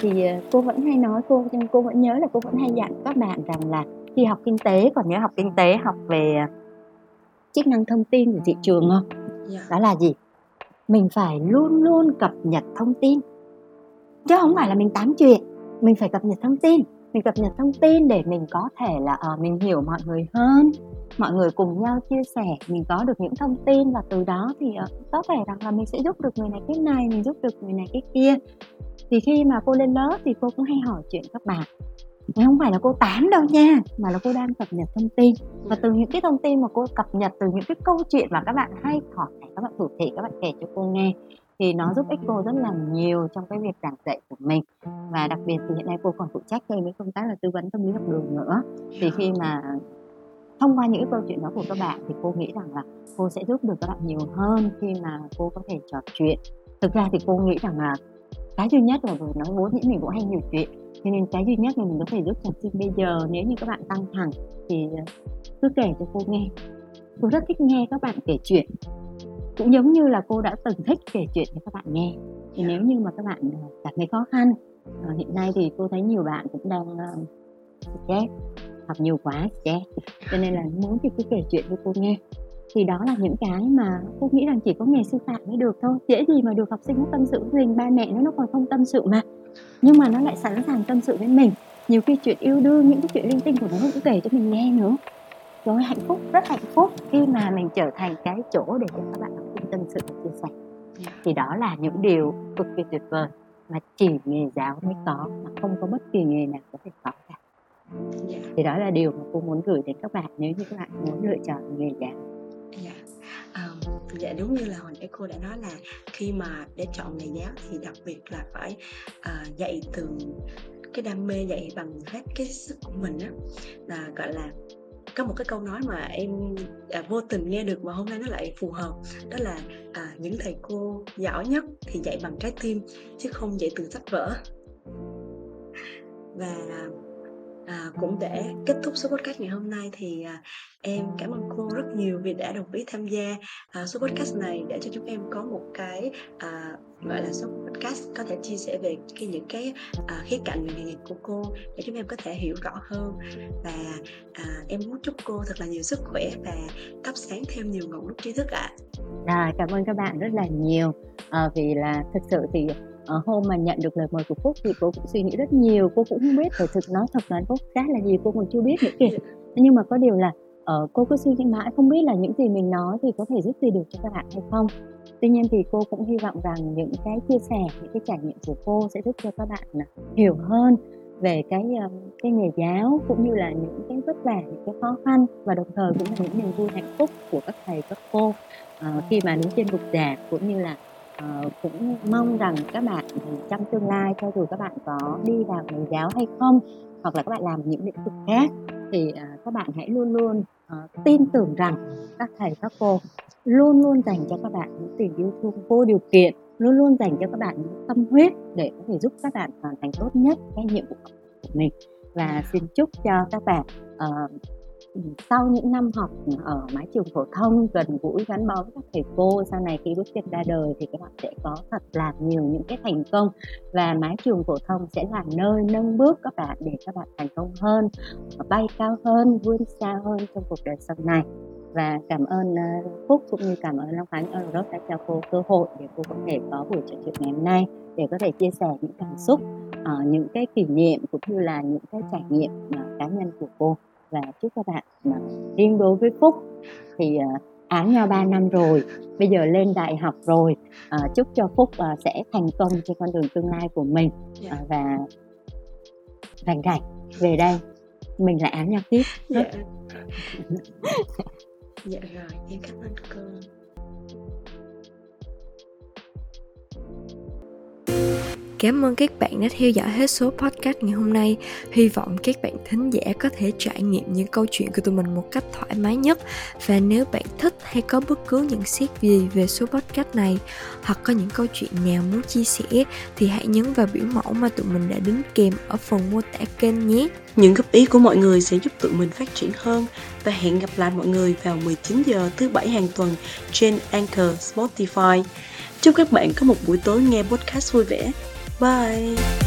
Thì cô vẫn hay nói, cô cô vẫn nhớ là cô vẫn hay dặn các bạn rằng là khi học kinh tế, còn nhớ học kinh tế học về chức năng thông tin của thị trường không? Đó là gì? Mình phải luôn luôn cập nhật thông tin, chứ không phải là mình tám chuyện. Mình phải cập nhật thông tin, mình cập nhật thông tin để mình có thể là uh, mình hiểu mọi người hơn, mọi người cùng nhau chia sẻ, mình có được những thông tin, và từ đó thì uh, có thể rằng là mình sẽ giúp được người này cái này, mình giúp được người này cái kia. Thì khi mà cô lên lớp thì cô cũng hay hỏi chuyện các bạn, không phải là cô tám đâu nha, mà là cô đang cập nhật thông tin. Và từ những cái thông tin mà cô cập nhật, từ những cái câu chuyện mà các bạn hay hỏi, các bạn thủ thị, các bạn kể cho cô nghe, thì nó giúp ích cô rất là nhiều trong cái việc giảng dạy của mình. Và đặc biệt thì hiện nay cô còn phụ trách thêm với công tác là tư vấn tâm lý học đường nữa. Thì khi mà thông qua những cái câu chuyện đó của các bạn thì cô nghĩ rằng là cô sẽ giúp được các bạn nhiều hơn khi mà cô có thể trò chuyện. Thực ra thì cô nghĩ rằng là cái duy nhất, và vừa nói bố những mình cũng hay nhiều chuyện, cho nên cái duy nhất mà mình có thể giúp học sinh bây giờ nếu như các bạn căng thẳng thì cứ kể cho cô nghe. Cô rất thích nghe các bạn kể chuyện, cũng giống như là cô đã từng thích kể chuyện cho các bạn nghe. Thì nếu như mà các bạn cảm thấy khó khăn, hiện nay thì cô thấy nhiều bạn cũng đang stress, học nhiều quá stress, cho nên là muốn thì cứ kể chuyện cho cô nghe. Thì đó là những cái mà cô nghĩ rằng chỉ có nghề sư phạm mới được thôi. Dễ gì mà được học sinh nó tâm sự với mình, ba mẹ nó nó còn không tâm sự mà. Nhưng mà nó lại sẵn sàng tâm sự với mình. Nhiều khi chuyện yêu đương, những cái chuyện linh tinh của nó cũng kể cho mình nghe nữa. Rồi hạnh phúc, rất hạnh phúc khi mà mình trở thành cái chỗ để cho các bạn học sinh tâm sự và chia sẻ. Thì đó là những điều cực kỳ tuyệt vời mà chỉ nghề giáo mới có, mà không có bất kỳ nghề nào có thể có cả. Thì đó là điều mà cô muốn gửi đến các bạn nếu như các bạn muốn lựa chọn nghề giáo. Dạ, um, dạ đúng như là hồi nãy cô đã nói là khi mà để chọn nghề giáo thì đặc biệt là phải uh, dạy từ cái đam mê, dạy bằng hết cái sức của mình á, là gọi là có một cái câu nói mà em à, vô tình nghe được mà hôm nay nó lại phù hợp, đó là à, những thầy cô giỏi nhất thì dạy bằng trái tim chứ không dạy từ sách vở. Và à, cũng để kết thúc số podcast ngày hôm nay thì à, em cảm ơn cô rất nhiều vì đã đồng ý tham gia à, số podcast này để cho chúng em có một cái à, gọi là số podcast có thể chia sẻ về cái, những cái à, khía cạnh về nghề nghiệp của cô để chúng em có thể hiểu rõ hơn. Và à, em muốn chúc cô thật là nhiều sức khỏe và thắp sáng thêm nhiều ngọn đuốc trí thức ạ. À, cảm ơn các bạn rất là nhiều à, vì là thực sự thì Ờ, hôm mà nhận được lời mời của Phúc thì cô cũng suy nghĩ rất nhiều. Cô cũng không biết, phải thực nói thật là Phúc khác là gì cô còn chưa biết nữa kìa. Nhưng mà có điều là uh, cô cứ suy nghĩ mãi không biết là những gì mình nói thì có thể giúp gì được cho các bạn hay không. Tuy nhiên thì cô cũng hy vọng rằng những cái chia sẻ, những cái trải nghiệm của cô sẽ giúp cho các bạn hiểu hơn về cái, uh, cái nghề giáo, cũng như là những cái vất vả, những cái khó khăn, và đồng thời cũng là những niềm vui hạnh phúc của các thầy, các cô uh, khi mà đứng trên bục giảng, cũng như là Uh, cũng mong rằng các bạn trong tương lai, cho dù các bạn có đi vào nghề giáo hay không, hoặc là các bạn làm những lĩnh vực khác, thì uh, các bạn hãy luôn luôn uh, tin tưởng rằng các thầy các cô luôn luôn dành cho các bạn những tình yêu thương vô điều kiện, luôn luôn dành cho các bạn những tâm huyết để có thể giúp các bạn hoàn thành tốt nhất cái nhiệm vụ của mình. Và xin chúc cho các bạn uh, sau những năm học ở mái trường phổ thông gần gũi, gắn bó với các thầy cô, sau này khi bước chân ra đời thì các bạn sẽ có thật là nhiều những cái thành công, và mái trường phổ thông sẽ là nơi nâng bước các bạn để các bạn thành công hơn, bay cao hơn, vươn xa hơn trong cuộc đời sau này. Và cảm ơn Phúc cũng như cảm ơn Long Khánh On The Road đã cho cô cơ hội để cô có thể có buổi trò chuyện ngày hôm nay, để có thể chia sẻ những cảm xúc, những cái kỷ niệm, cũng như là những cái trải nghiệm cá nhân của cô. Và chúc các bạn, riêng đối với Phúc thì uh, án nhau ba năm rồi, bây giờ lên đại học rồi, uh, chúc cho Phúc uh, sẽ thành công trên con đường tương lai của mình. yeah. uh, Và rảnh rảnh về đây mình lại án nhau tiếp. yeah. Dạ rồi, em cảm ơn cô. Cảm ơn các bạn đã theo dõi hết số podcast ngày hôm nay. Hy vọng các bạn thính giả có thể trải nghiệm những câu chuyện của tụi mình một cách thoải mái nhất. Và nếu bạn thích hay có bất cứ nhận xét gì về số podcast này, hoặc có những câu chuyện nào muốn chia sẻ, thì hãy nhấn vào biểu mẫu mà tụi mình đã đính kèm ở phần mô tả kênh nhé. Những góp ý của mọi người sẽ giúp tụi mình phát triển hơn. Và hẹn gặp lại mọi người vào mười chín giờ thứ bảy hàng tuần trên Anchor, Spotify. Chúc các bạn có một buổi tối nghe podcast vui vẻ. Bye!